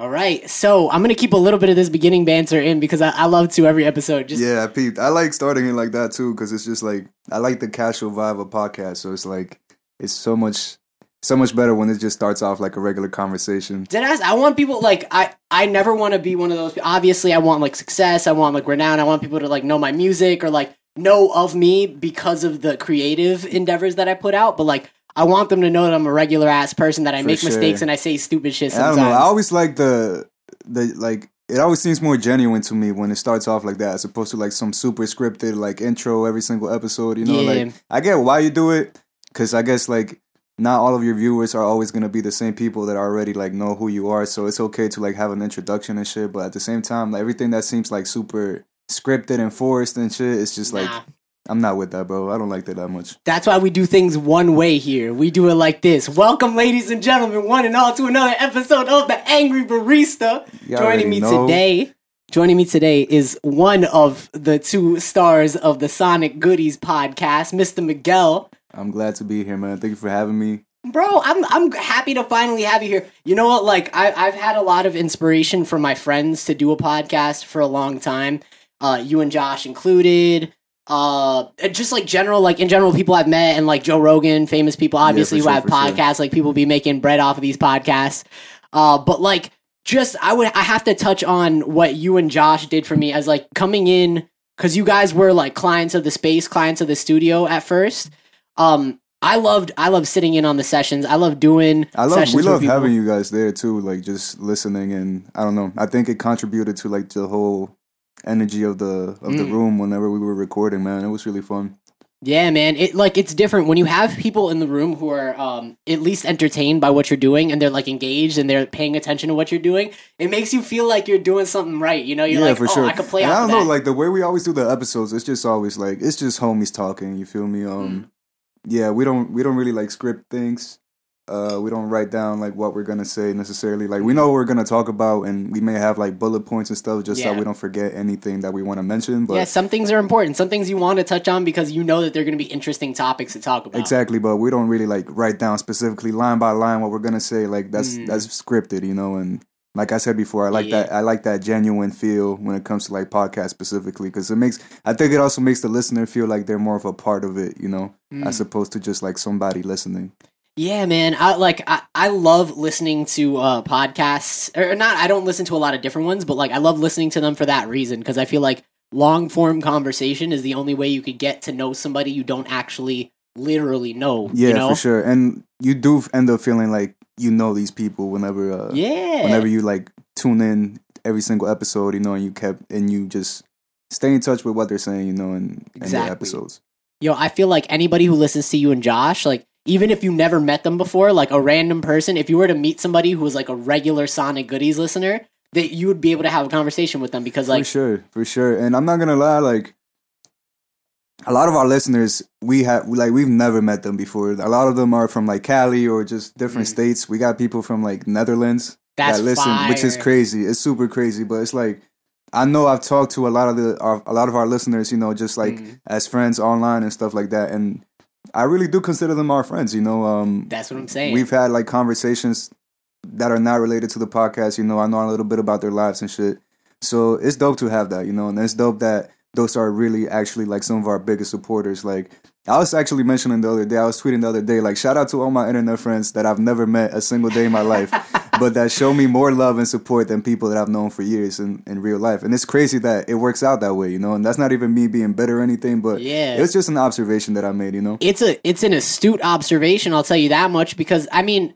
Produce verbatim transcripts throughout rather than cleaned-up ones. All right, so I'm going to keep a little bit of this beginning banter in because I, I love to every episode. Just Yeah, I peeped. I like starting it like that, too, because it's just like, I like the casual vibe of podcast. So it's like, it's so much so much better when it just starts off like a regular conversation. Did I, I want people, like, I, I never want to be one of those. Obviously, I want, like, success. I want, like, renown. I want people to, like, know my music or, like, know of me because of the creative endeavors that I put out. But, like, I want them to know that I'm a regular ass person, that I For make sure. mistakes and I say stupid shit sometimes. I don't know. I always like the, the, like, it always seems more genuine to me when it starts off like that, as opposed to like some super scripted, like, intro every single episode, you know? Yeah. Like, I get why you do it, because I guess, like, not all of your viewers are always going to be the same people that already, like, know who you are. So it's okay to, like, have an introduction and shit. But at the same time, like, everything that seems, like, super scripted and forced and shit, it's just nah. like, I'm not with that, bro. I don't like that that much. That's why we do things one way here. We do it like this. Welcome, ladies and gentlemen, one and all, to another episode of The Angry Barista. Y'all joining me know. today, joining me today is one of the two stars of the Sonic Goodies podcast, Mister Miguel. I'm glad to be here, man. Thank you for having me. Bro, I'm I'm happy to finally have you here. You know what? Like, I, I've had a lot of inspiration from my friends to do a podcast for a long time. Uh, you and Josh included. Uh, just like general, like in general, people I've met and like Joe Rogan, famous people, obviously, yeah, sure, who have podcasts, sure. like people be making bread off of these podcasts. Uh, but like, just, I would, I have to touch on what you and Josh did for me as like coming in, cause you guys were like clients of the space, clients of the studio at first. Um, I loved, I love sitting in on the sessions. I love doing, I love, we love having you guys there too. Like just listening and I don't know, I think it contributed to like the whole energy of the of the mm. room whenever we were recording, man. It was really fun. Yeah, man. It like it's different when you have people in the room who are um at least entertained by what you're doing and they're like engaged and they're paying attention to what you're doing. It makes you feel like you're doing something right, you know? You're yeah, like, for oh, sure. I could play and out I don't know, that. Like the way we always do the episodes, it's just always like it's just homies talking, you feel me? Um mm. Yeah, we don't we don't really like script things. Uh, we don't write down like what we're gonna say necessarily. Like we know what we're gonna talk about, and we may have like bullet points and stuff, just yeah. so we don't forget anything that we want to mention. But yeah, some things are important. Some things you want to touch on because you know that they're gonna be interesting topics to talk about. Exactly, but we don't really like write down specifically line by line what we're gonna say. Like that's mm. that's scripted, you know. And like I said before, I like yeah. that. I like that genuine feel when it comes to like podcasts specifically because it makes. I think it also makes the listener feel like they're more of a part of it, you know, mm. as opposed to just like somebody listening. Yeah, man. I like I, I love listening to uh, podcasts or not. I don't listen to a lot of different ones, but like I love listening to them for that reason because I feel like long form conversation is the only way you could get to know somebody you don't actually literally know. Yeah, you know? For sure. And you do end up feeling like you know these people whenever. Uh, yeah. Whenever you like tune in every single episode, you know, and you kept and you just stay in touch with what they're saying, you know, in, exactly. in their episodes. Yo, I feel like anybody who listens to you and Josh, like. Even if you never met them before, like a random person, if you were to meet somebody who was like a regular Sonic Goodies listener, that you would be able to have a conversation with them because like... For sure, for sure. And I'm not going to lie, like, a lot of our listeners, we have, like, we've never met them before. A lot of them are from like Cali or just different mm. states. We got people from like Netherlands That's that listen, fire. Which is crazy. It's super crazy, but it's like... I know I've talked to a lot of the our, a lot of our listeners, you know, just like mm. as friends online and stuff like that. And... I really do consider them our friends, you know. Um, That's what I'm saying. We've had, like, conversations that are not related to the podcast, you know. I know a little bit about their lives and shit. So it's dope to have that, you know. And it's dope that those are really actually, like, some of our biggest supporters. Like, I was actually mentioning the other day, I was tweeting the other day, like, shout out to all my internet friends that I've never met a single day in my life, but that show me more love and support than people that I've known for years in, in real life. And it's crazy that it works out that way, you know, and that's not even me being bitter or anything, but yeah. it's just an observation that I made, you know. It's a it's an astute observation, I'll tell you that much, because, I mean,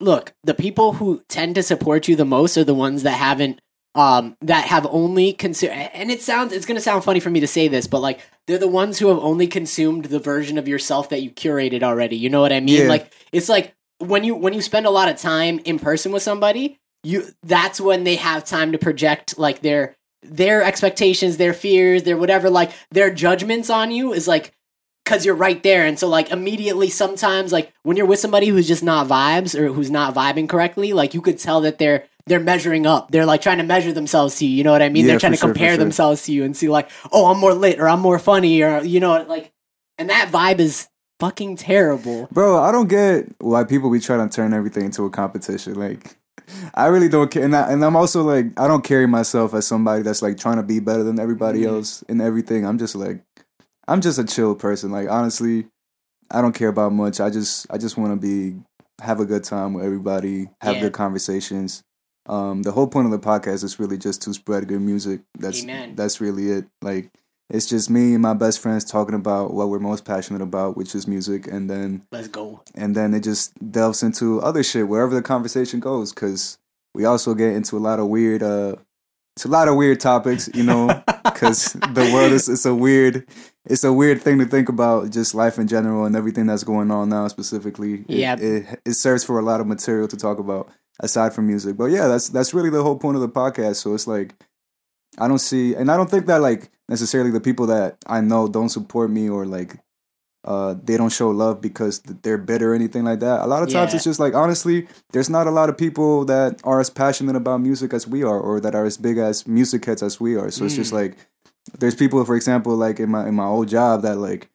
look, the people who tend to support you the most are the ones that haven't, um, that have only consumed, and it sounds, it's going to sound funny for me to say this, but, like, they're the ones who have only consumed the version of yourself that you curated already. You know what I mean? Yeah. Like, it's like when you when you spend a lot of time in person with somebody, you that's when they have time to project like their their expectations, their fears, their whatever, like their judgments on you is like because you're right there. And so like immediately sometimes like when you're with somebody who's just not vibes or who's not vibing correctly, like you could tell that they're They're measuring up. They're like trying to measure themselves to you. You know what I mean? Yeah, they're trying to sure, compare sure. themselves to you and see like, oh, I'm more lit or I'm more funny or, you know, like, and that vibe is fucking terrible. Bro, I don't get why people be trying to turn everything into a competition. Like, I really don't care. And, I, and I'm also like, I don't carry myself as somebody that's like trying to be better than everybody mm-hmm. else and everything. I'm just like, I'm just a chill person. Like, honestly, I don't care about much. I just, I just want to be, have a good time with everybody, have yeah. good conversations. Um, the whole point of the podcast is really just to spread good music. That's, Amen. that's really it. Like, it's just me and my best friends talking about what we're most passionate about, which is music. And then let's go. And then it just delves into other shit, wherever the conversation goes. Cause we also get into a lot of weird, uh, it's a lot of weird topics, you know, cause the world is, it's a weird, it's a weird thing to think about, just life in general and everything that's going on now specifically. Yeah. It, it, it serves for a lot of material to talk about aside from music. But yeah, that's, that's really the whole point of the podcast. So it's like, I don't see, and I don't think that like necessarily the people that I know don't support me or like uh, they don't show love because they're bitter or anything like that. A lot of times yeah. it's just like, honestly, there's not a lot of people that are as passionate about music as we are or that are as big as music heads as we are. So mm. it's just like, there's people, for example, like in my in my old job that like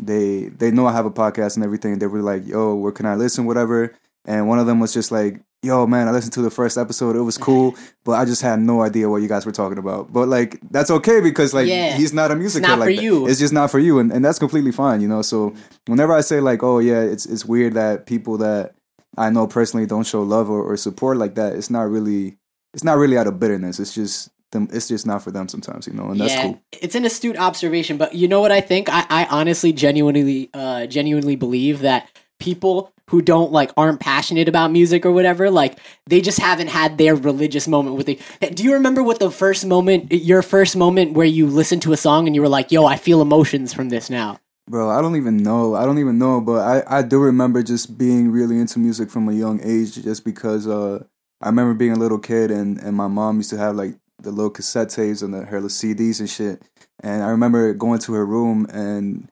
they they know I have a podcast and everything. They were like, yo, where can I listen, whatever. And one of them was just like, yo, man, I listened to the first episode. It was cool, but I just had no idea what you guys were talking about. But, like, that's okay because, like, yeah. he's not a music kid like that. It's not for you. It's just not for you, and, and that's completely fine, you know? So whenever I say, like, oh, yeah, it's it's weird that people that I know personally don't show love or, or support like that, it's not really it's not really out of bitterness. It's just them. It's just not for them sometimes, you know? And that's yeah, cool. It's an astute observation, but you know what I think? I, I honestly genuinely uh, genuinely believe that people who don't like aren't passionate about music or whatever, like they just haven't had their religious moment with it. Do you remember what the first moment, your first moment where you listened to a song and you were like, yo, I feel emotions from this now? Bro, I don't even know. I don't even know. But I, I do remember just being really into music from a young age just because uh, I remember being a little kid and, and my mom used to have like the little cassette tapes and the, her little C Ds and shit. And I remember going to her room and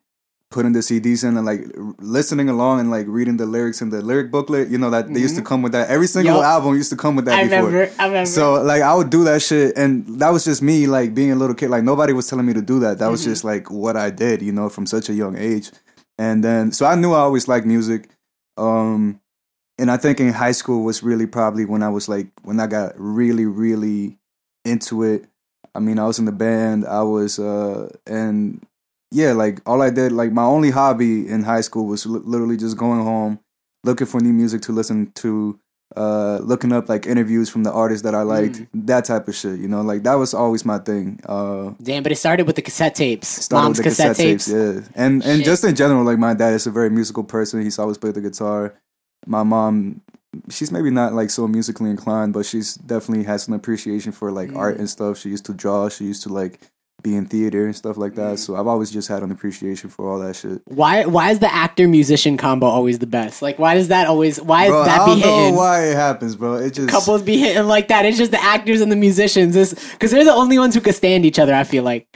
putting the C Ds in and like listening along and like reading the lyrics in the lyric booklet, you know, that mm-hmm. they used to come with that. Every single yep. album used to come with that I before. Remember, I remember. So like I would do that shit, and that was just me like being a little kid. Like nobody was telling me to do that. That mm-hmm. was just like what I did, you know, from such a young age. And then so I knew I always liked music. Um, and I think in high school was really probably when I was like when I got really, really into it. I mean, I was in the band, I was uh and yeah, like, all I did, like, my only hobby in high school was li- literally just going home, looking for new music to listen to, uh, looking up, like, interviews from the artists that I liked, mm. that type of shit, you know? Like, that was always my thing. Uh, Damn, but it started with the cassette tapes. Mom's with the cassette, cassette tapes. tapes. Yeah, and, and just in general, like, my dad is a very musical person. He's always played the guitar. My mom, she's maybe not, like, so musically inclined, but she's definitely has an appreciation for, like, mm. art and stuff. She used to draw. She used to, like... be in theater and stuff like that. So I've always just had an appreciation for all that shit. Why why is the actor musician combo always the best? Like why does that always why bro, is that I don't be hitting? I don't know why it happens, bro. It just couples be hitting like that. It's just the actors and the musicians. It's cuz they're the only ones who can stand each other, I feel like.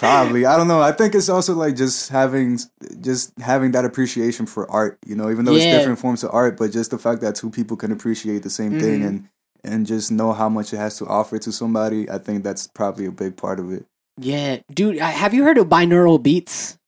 Probably. I don't know. I think it's also like just having just having that appreciation for art, you know, even though yeah. it's different forms of art, but just the fact that two people can appreciate the same mm-hmm. thing and and just know how much it has to offer to somebody. I think that's probably a big part of it. Yeah. Dude, have you heard of binaural beats?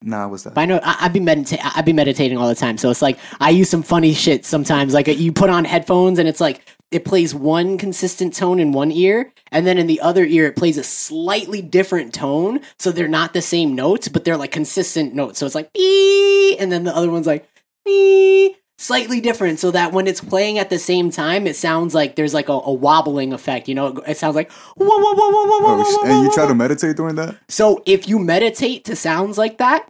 Nah, what's that? Binaural, I, I, be medita- I be meditating all the time. So it's like, I use some funny shit sometimes. Like you put on headphones and it's like, it plays one consistent tone in one ear. And then in the other ear, it plays a slightly different tone. So they're not the same notes, but they're like consistent notes. So it's like, ee! And then the other one's like, ee! Slightly different, so that when it's playing at the same time, it sounds like there's like a, a wobbling effect. You know, it, it sounds like whoa, whoa, whoa, whoa, whoa, whoa, whoa, whoa. And you try to meditate during that. So if you meditate to sounds like that,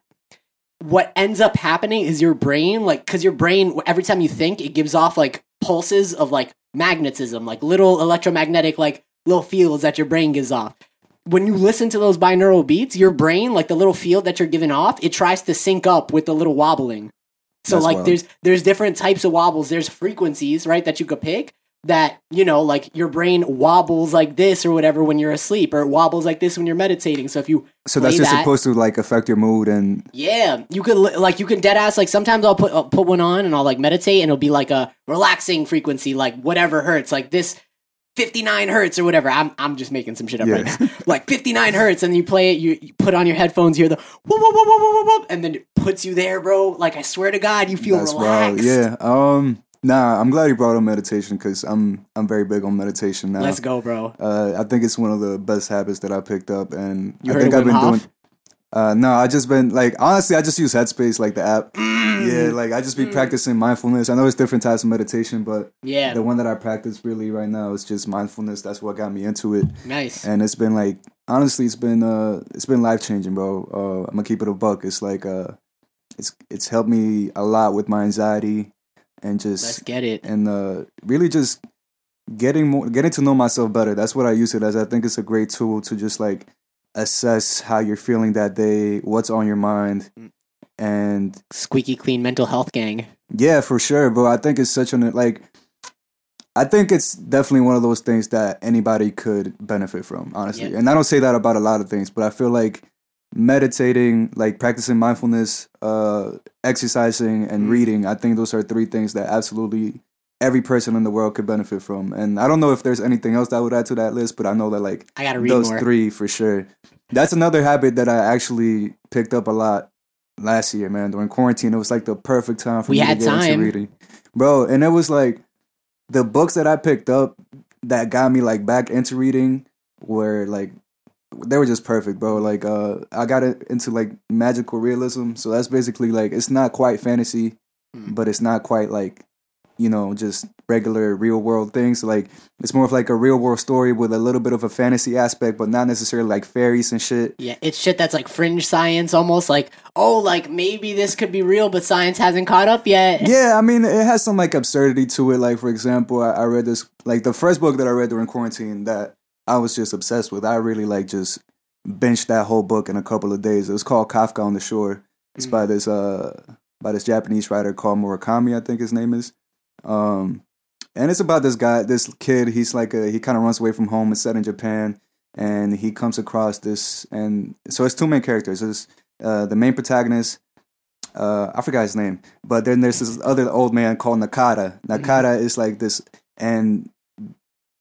what ends up happening is your brain, like, because your brain every time you think, it gives off like pulses of like magnetism, like little electromagnetic, like little fields that your brain gives off. When you listen to those binaural beats, your brain, like the little field that you're giving off, it tries to sync up with the little wobbling. So That's like wild. there's there's different types of wobbles. There's frequencies, right, that you could pick that, you know, like your brain wobbles like this or whatever when you're asleep, or it wobbles like this when you're meditating. So if you so that's just that, supposed to like affect your mood and yeah, you could like you can dead ass like sometimes I'll put I'll put one on and I'll like meditate and it'll be like a relaxing frequency, like whatever hertz, like this fifty-nine hertz or whatever. I'm I'm just making some shit up yeah. right now. Like fifty-nine hertz, and you play it. You, you put on your headphones. You hear the whoop whoop whoop whoop whoop, and then it puts you there, bro. Like I swear to God, you feel That's relaxed. Wild. Yeah. Um. Nah, I'm glad you brought up meditation because I'm I'm very big on meditation now. Let's go, bro. Uh, I think it's one of the best habits that I picked up, and you I heard think I've been off? doing. Uh, no, I just been like honestly, I just use Headspace, like the app. Mm. Yeah, like I just be mm. practicing mindfulness. I know it's different types of meditation, but yeah, the one that I practice really right now is just mindfulness. That's what got me into it. Nice. And it's been like honestly, it's been uh, it's been life changing, bro. Uh, I'm gonna keep it a buck. It's like uh, it's it's helped me a lot with my anxiety. And just let's get it, and uh, really just getting more, getting to know myself better. That's what I use it as. I think it's a great tool to just like assess how you're feeling that day, what's on your mind, and squeaky clean mental health gang. Yeah, for sure, bro. I think it's such an like. I think it's definitely one of those things that anybody could benefit from, honestly. Yep. And I don't say that about a lot of things, but I feel like meditating, like practicing mindfulness, uh, exercising, and mm. reading. I think those are three things that absolutely every person in the world could benefit from. And I don't know if there's anything else that I would add to that list, but I know that like I gotta read those more. Three for sure. That's another habit that I actually picked up a lot last year, man. During quarantine, it was like the perfect time for we me had to get time. into reading, bro. And it was like the books that I picked up that got me like back into reading were like. They were just perfect, bro. Like, uh, I got into like magical realism, so that's basically like it's not quite fantasy, mm. but it's not quite like, you know, just regular real world things. Like, it's more of like a real world story with a little bit of a fantasy aspect, but not necessarily like fairies and shit. Yeah, it's shit that's like fringe science, almost like oh, like maybe this could be real, but science hasn't caught up yet. Yeah, I mean, it has some like absurdity to it. Like, for example, I, I read this like the first book that I read during quarantine that. I was just obsessed with. I really like just benched that whole book in a couple of days. It was called Kafka on the Shore. It's mm. by this uh by this Japanese writer called Murakami, I think his name is. Um, and it's about this guy, this kid. He's like a he kind of runs away from home. It's set in Japan, and he comes across this. And so it's two main characters. It's uh, the main protagonist. Uh, I forgot his name, but then there's this other old man called Nakata. Nakata mm. is like this and.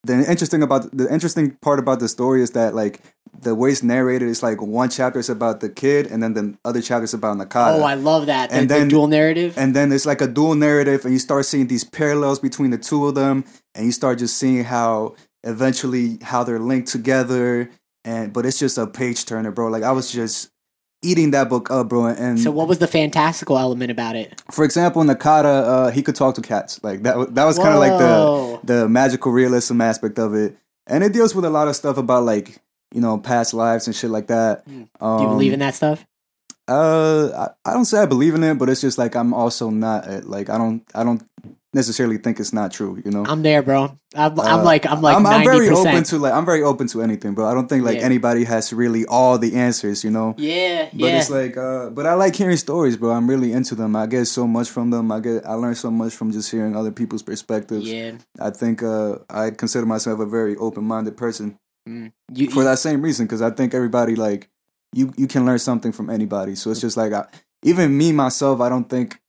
The interesting about the interesting part about the story is that like the way it's narrated is like one chapter is about the kid and then the other chapter is about Nakata. Oh, I love that! And the, then the dual narrative. And then it's like a dual narrative, and you start seeing these parallels between the two of them, and you start just seeing how eventually how they're linked together. And but it's just a page turner, bro. Like I was just eating that book up, bro. And so, what was the fantastical element about it? For example, Nakata, uh, he could talk to cats. Like that. That was kind of like the. the magical realism aspect of it, and it deals with a lot of stuff about like, you know, past lives and shit like that. Mm. Um, Do you believe in that stuff? Uh, I, I don't say I believe in it, but it's just like I'm also not like I don't I don't necessarily think it's not true. You know, I'm there, bro. I'm, uh, I'm like I'm like I'm, I'm very open to like I'm very open to anything, bro. I don't think like yeah. anybody has really all the answers. You know? Yeah. But yeah. it's like, uh, but I like hearing stories, bro. I'm really into them. I get so much from them. I get I learn so much from just hearing other people's perspectives. Yeah. I think uh, I consider myself a very open-minded person mm. you, for you, that same reason, because I think everybody like. You you can learn something from anybody, so it's just like I, even me myself. I don't think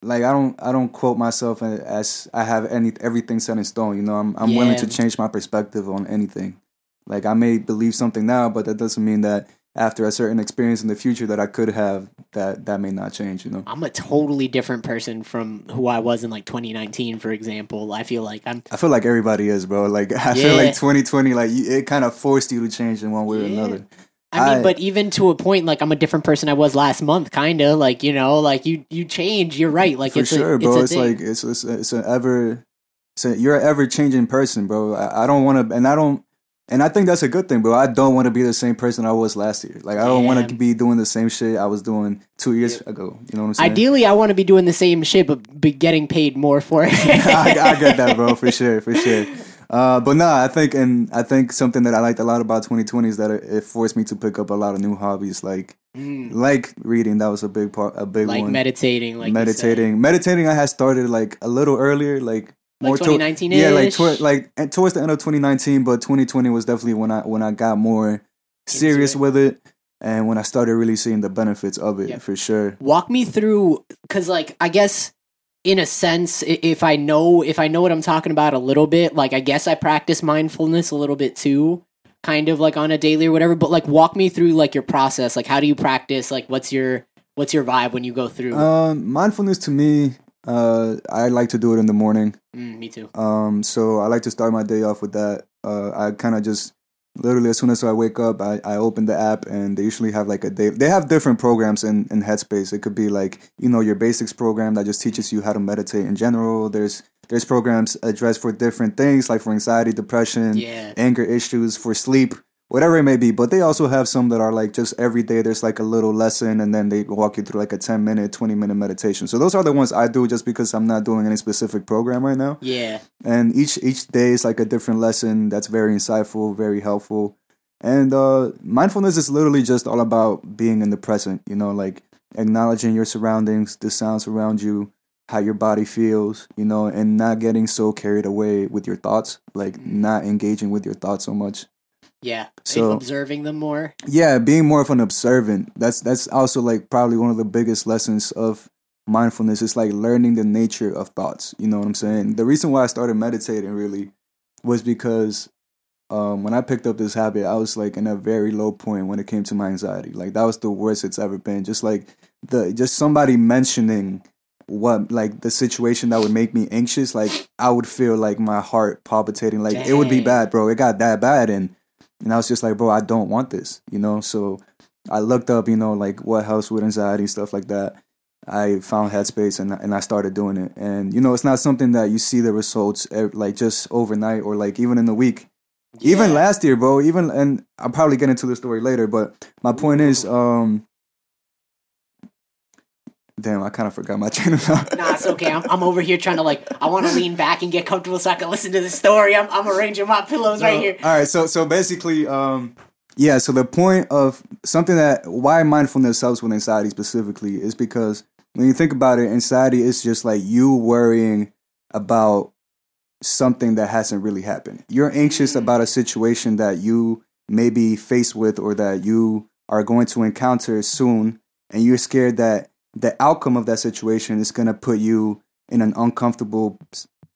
like I don't I don't quote myself as I have any everything set in stone. You know, I'm I'm yeah. willing to change my perspective on anything. Like I may believe something now, but that doesn't mean that after a certain experience in the future that I could have that that may not change. You know, I'm a totally different person from who I was in like twenty nineteen, for example. I feel like I'm. I feel like everybody is, bro. Like I yeah. feel like twenty twenty, like it kind of forced you to change in one way yeah. or another. I mean, I, but even to a point, like, I'm a different person I was last month, kind of, like, you know, like, you you change, you're right, like, for it's sure, a, bro, it's, it's like, it's, it's, it's an ever, it's a, you're an ever-changing person, bro, I, I don't want to, and I don't, and I think that's a good thing, bro, I don't want to be the same person I was last year, like, I don't want to be doing the same shit I was doing two years yeah. ago, you know what I'm saying? Ideally, I want to be doing the same shit, but be getting paid more for it. I, I get that, bro, for sure, for sure. Uh, but nah, I think and I think something that I liked a lot about twenty twenty is that it, it forced me to pick up a lot of new hobbies, like mm. like reading. That was a big part, a big like one. Like meditating, like meditating, meditating. I had started like a little earlier, like like more twenty nineteen. To, yeah, like tw- like towards the end of twenty nineteen, but twenty twenty was definitely when I when I got more serious it. with it. And when I started really seeing the benefits of it, yeah. for sure. Walk me through, because like I guess. In a sense, if I know if I know what I'm talking about a little bit, like I guess I practice mindfulness a little bit too, kind of like on a daily or whatever. But like, walk me through like your process. Like, how do you practice? Like, what's your what's your vibe when you go through? Um, mindfulness to me, Uh, I like to do it in the morning. Mm, me too. Um, so I like to start my day off with that. Uh, I kind of just literally as soon as I wake up, I, I open the app, and they usually have like a day. They have different programs in, in Headspace. It could be like, you know, your basics program that just teaches you how to meditate in general. There's there's programs addressed for different things, like for anxiety, depression, yeah. anger issues, for sleep, whatever it may be. But they also have some that are like just every day there's like a little lesson, and then they walk you through like a ten minute, twenty minute meditation. So those are the ones I do just because I'm not doing any specific program right now. Yeah. And each each day is like a different lesson that's very insightful, very helpful. And uh, mindfulness is literally just all about being in the present, you know, like acknowledging your surroundings, the sounds around you, how your body feels, you know, and not getting so carried away with your thoughts, like not engaging with your thoughts so much. Yeah, so observing them more. Yeah, being more of an observant. That's that's also like probably one of the biggest lessons of mindfulness. It's like learning the nature of thoughts. You know what I'm saying? The reason why I started meditating really was because um, when I picked up this habit, I was like in a very low point when it came to my anxiety. Like that was the worst it's ever been. Just like the just somebody mentioning what like the situation that would make me anxious. Like I would feel like my heart palpitating. Like Dang. It would be bad, bro. It got that bad. And And I was just like, bro, I don't want this, you know? So I looked up, you know, like what helps with anxiety, stuff like that. I found Headspace and and I started doing it. And, you know, it's not something that you see the results like just overnight or like even in a week. Yeah. Even last year, bro, even, and I'll probably get into the story later, but my point Ooh. is, um, damn, I kind of forgot my train of thought. Nah, it's okay. I'm, I'm over here trying to like, I want to lean back and get comfortable so I can listen to the story. I'm, I'm arranging my pillows no. right here. All right. So, so basically, um, yeah. So the point of something that why mindfulness helps with anxiety specifically is because when you think about it, anxiety is just like you worrying about something that hasn't really happened. You're anxious mm-hmm. about a situation that you may be faced with or that you are going to encounter soon. And you're scared that the outcome of that situation is going to put you in an uncomfortable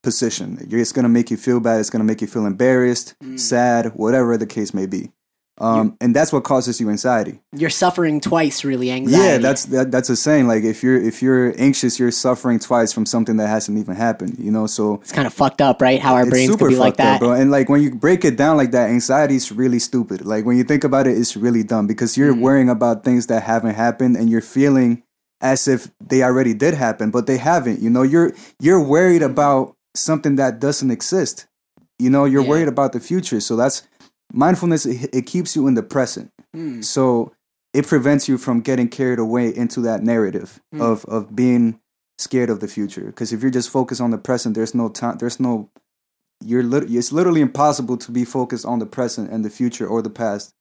position. It's going to make you feel bad. It's going to make you feel embarrassed, mm. sad, whatever the case may be. Um, and that's what causes you anxiety. You're suffering twice, really, anxiety. Yeah, that's that, that's a saying. Like, if you're if you're anxious, you're suffering twice from something that hasn't even happened, you know? So it's kind of fucked up, right? How our brains could be like that. Up, bro. And, like, when you break it down like that, anxiety is really stupid. Like, when you think about it, it's really dumb because you're mm. worrying about things that haven't happened and you're feeling as if they already did happen, but they haven't. You know, you're you're worried about something that doesn't exist. You know, you're yeah. worried about the future. So that's mindfulness. It, it keeps you in the present. Mm. So it prevents you from getting carried away into that narrative mm. of, of being scared of the future. Because if you're just focused on the present, there's no time. There's no you're. Lit- it's literally impossible to be focused on the present and the future or the past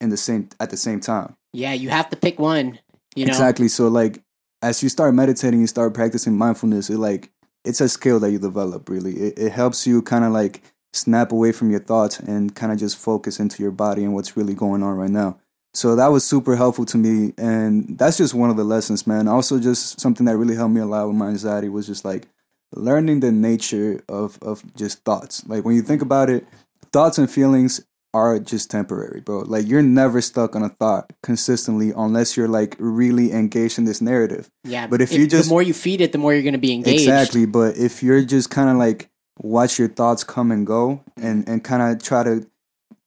in the same at the same time. Yeah, you have to pick one. You know? Exactly. So like as you start meditating, you start practicing mindfulness. It like it's a skill that you develop really. It, it helps you kind of like snap away from your thoughts and kind of just focus into your body and what's really going on right now. So that was super helpful to me. And that's just one of the lessons, man. Also, just something that really helped me a lot with my anxiety was just like learning the nature of, of just thoughts. Like when you think about it, thoughts and feelings are just temporary, bro. Like you're never stuck on a thought consistently unless you're like really engaged in this narrative. Yeah. But if, if you just the more you feed it, the more you're going to be engaged. Exactly. But if you're just kind of like watch your thoughts come and go and, and kind of try to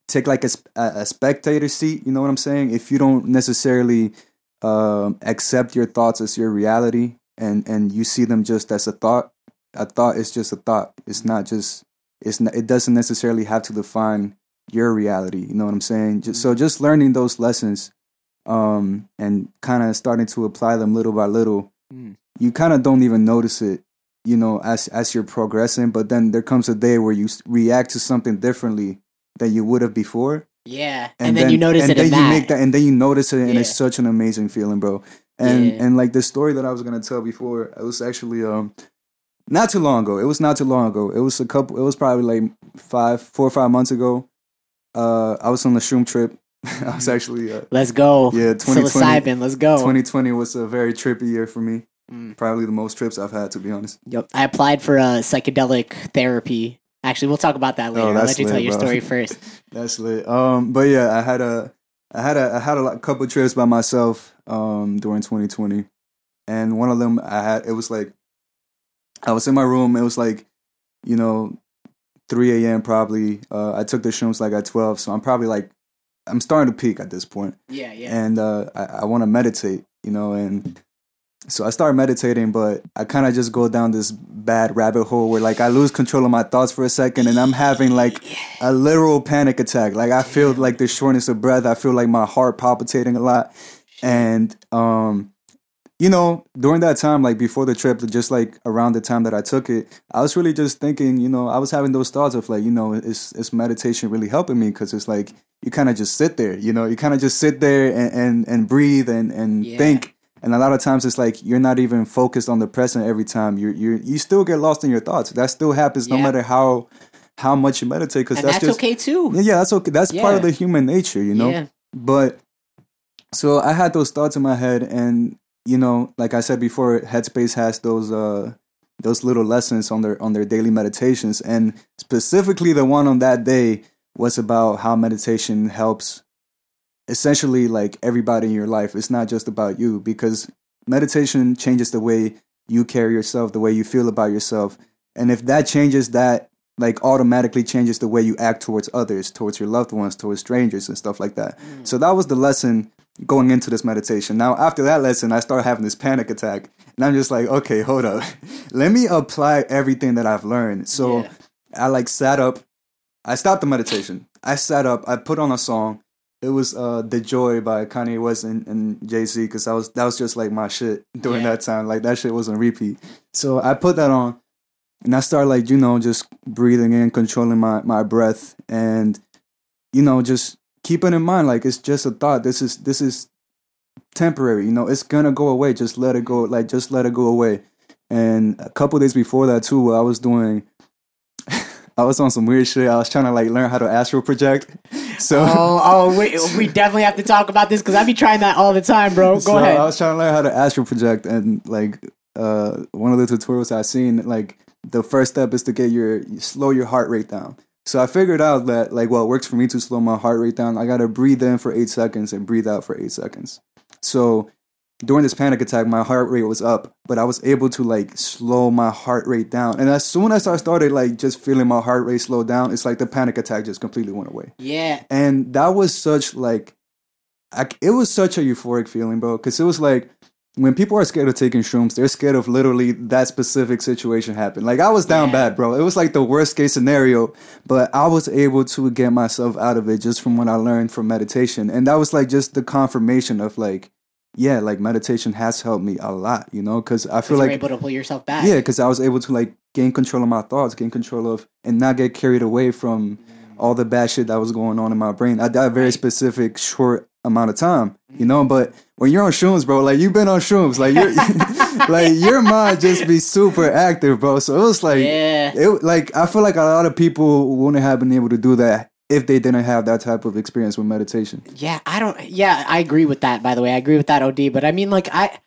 take like a, a spectator seat, you know what I'm saying? If you don't necessarily um, accept your thoughts as your reality and, and you see them just as a thought, a thought is just a thought. It's not just, it's not, it doesn't necessarily have to define your reality, you know what I'm saying? Just, so just learning those lessons um, and kind of starting to apply them little by little, mm. you kind of don't even notice it, you know, as as you're progressing. But then there comes a day where you react to something differently than you would have before. Yeah, and, and then, then you notice and it. And then you that. make that, and then you notice it, and yeah. it's such an amazing feeling, bro. And yeah. and like the story that I was gonna tell before, it was actually um. not too long ago. It was not too long ago. It was a couple. It was probably like five, four or five months ago. Uh, I was on the shroom trip. I was actually uh, let's go. Yeah, psilocybin. Let's go. twenty twenty was a very trippy year for me. Mm. Probably the most trips I've had, to be honest. Yep. I applied for uh, psychedelic therapy. Actually, we'll talk about that later. Oh, I'll let you lit, tell your bro. story first. That's lit. Um, but yeah, I had a, I had a, I had a couple trips by myself um, during twenty twenty, and one of them I had it was like I was in my room. It was like, you know, three a.m. probably. Uh, I took the shrooms like at twelve. So I'm probably like, I'm starting to peak at this point. Yeah, yeah. And uh, I, I want to meditate, you know, and so I started meditating, but I kind of just go down this bad rabbit hole where like I lose control of my thoughts for a second and I'm having like a literal panic attack. Like I feel like the shortness of breath. I feel like my heart palpitating a lot. And, um, you know, during that time, like before the trip, just like around the time that I took it, I was really just thinking, you know, I was having those thoughts of like, you know, is, is meditation really helping me? Because it's like you kind of just sit there, you know, you kind of just sit there and, and, and breathe and, and yeah. think. And a lot of times it's like you're not even focused on the present every time. You you you still get lost in your thoughts. That still happens yeah. no matter how how much you meditate. Cause and that's, that's just, okay too. Yeah, that's okay. That's yeah. part of the human nature, you know? Yeah. But so I had those thoughts in my head and, you know, like I said before, Headspace has those uh, those little lessons on their on their daily meditations. And specifically the one on that day was about how meditation helps essentially like everybody in your life. It's not just about you, because meditation changes the way you carry yourself, the way you feel about yourself. And if that changes, that like automatically changes the way you act towards others, towards your loved ones, towards strangers and stuff like that. Mm. So that was the lesson going into this meditation. Now, after that lesson, I started having this panic attack and I'm just like, okay, hold up. Let me apply everything that I've learned. So yeah. I like sat up, I stopped the meditation. I sat up, I put on a song. It was uh, The Joy by Kanye West and, and Jay-Z, because I was, that was just like my shit during yeah. that time. Like that shit was on repeat. So I put that on and I started like, you know, just breathing in, controlling my, my breath and, you know, just keeping in mind, like, it's just a thought. This is, this is temporary, you know, it's going to go away. Just let it go. Like, just let it go away. And a couple of days before that too, I was doing, I was on some weird shit. I was trying to like learn how to astral project. So oh, oh we, we definitely have to talk about this because I be trying that all the time, bro. Go so ahead. I was trying to learn how to astral project, and like uh, one of the tutorials I seen, like the first step is to get your slow your heart rate down. So I figured out that like well, it works for me to slow my heart rate down. I gotta breathe in for eight seconds and breathe out for eight seconds. So during this panic attack, my heart rate was up, but I was able to like slow my heart rate down. And as soon as I started like just feeling my heart rate slow down, it's like the panic attack just completely went away. Yeah. And that was such like, I, it was such a euphoric feeling, bro. Because it was like when people are scared of taking shrooms, they're scared of literally that specific situation happened. Like I was down yeah. bad, bro. It was like the worst case scenario, but I was able to get myself out of it just from what I learned from meditation. And that was like just the confirmation of like, yeah, like meditation has helped me a lot, you know, because I feel like you're able to pull yourself back. Yeah, because I was able to like gain control of my thoughts, gain control of and not get carried away from all the bad shit that was going on in my brain. I died a very specific short amount of time, you know, but when you're on shrooms, bro, like you've been on shrooms, like you're like your mind just be super active, bro. So it was like, yeah. it like I feel like a lot of people wouldn't have been able to do that if they didn't have that type of experience with meditation. Yeah, I don't, yeah, I agree with that, by the way. I agree with that, O D. But I mean, like, I,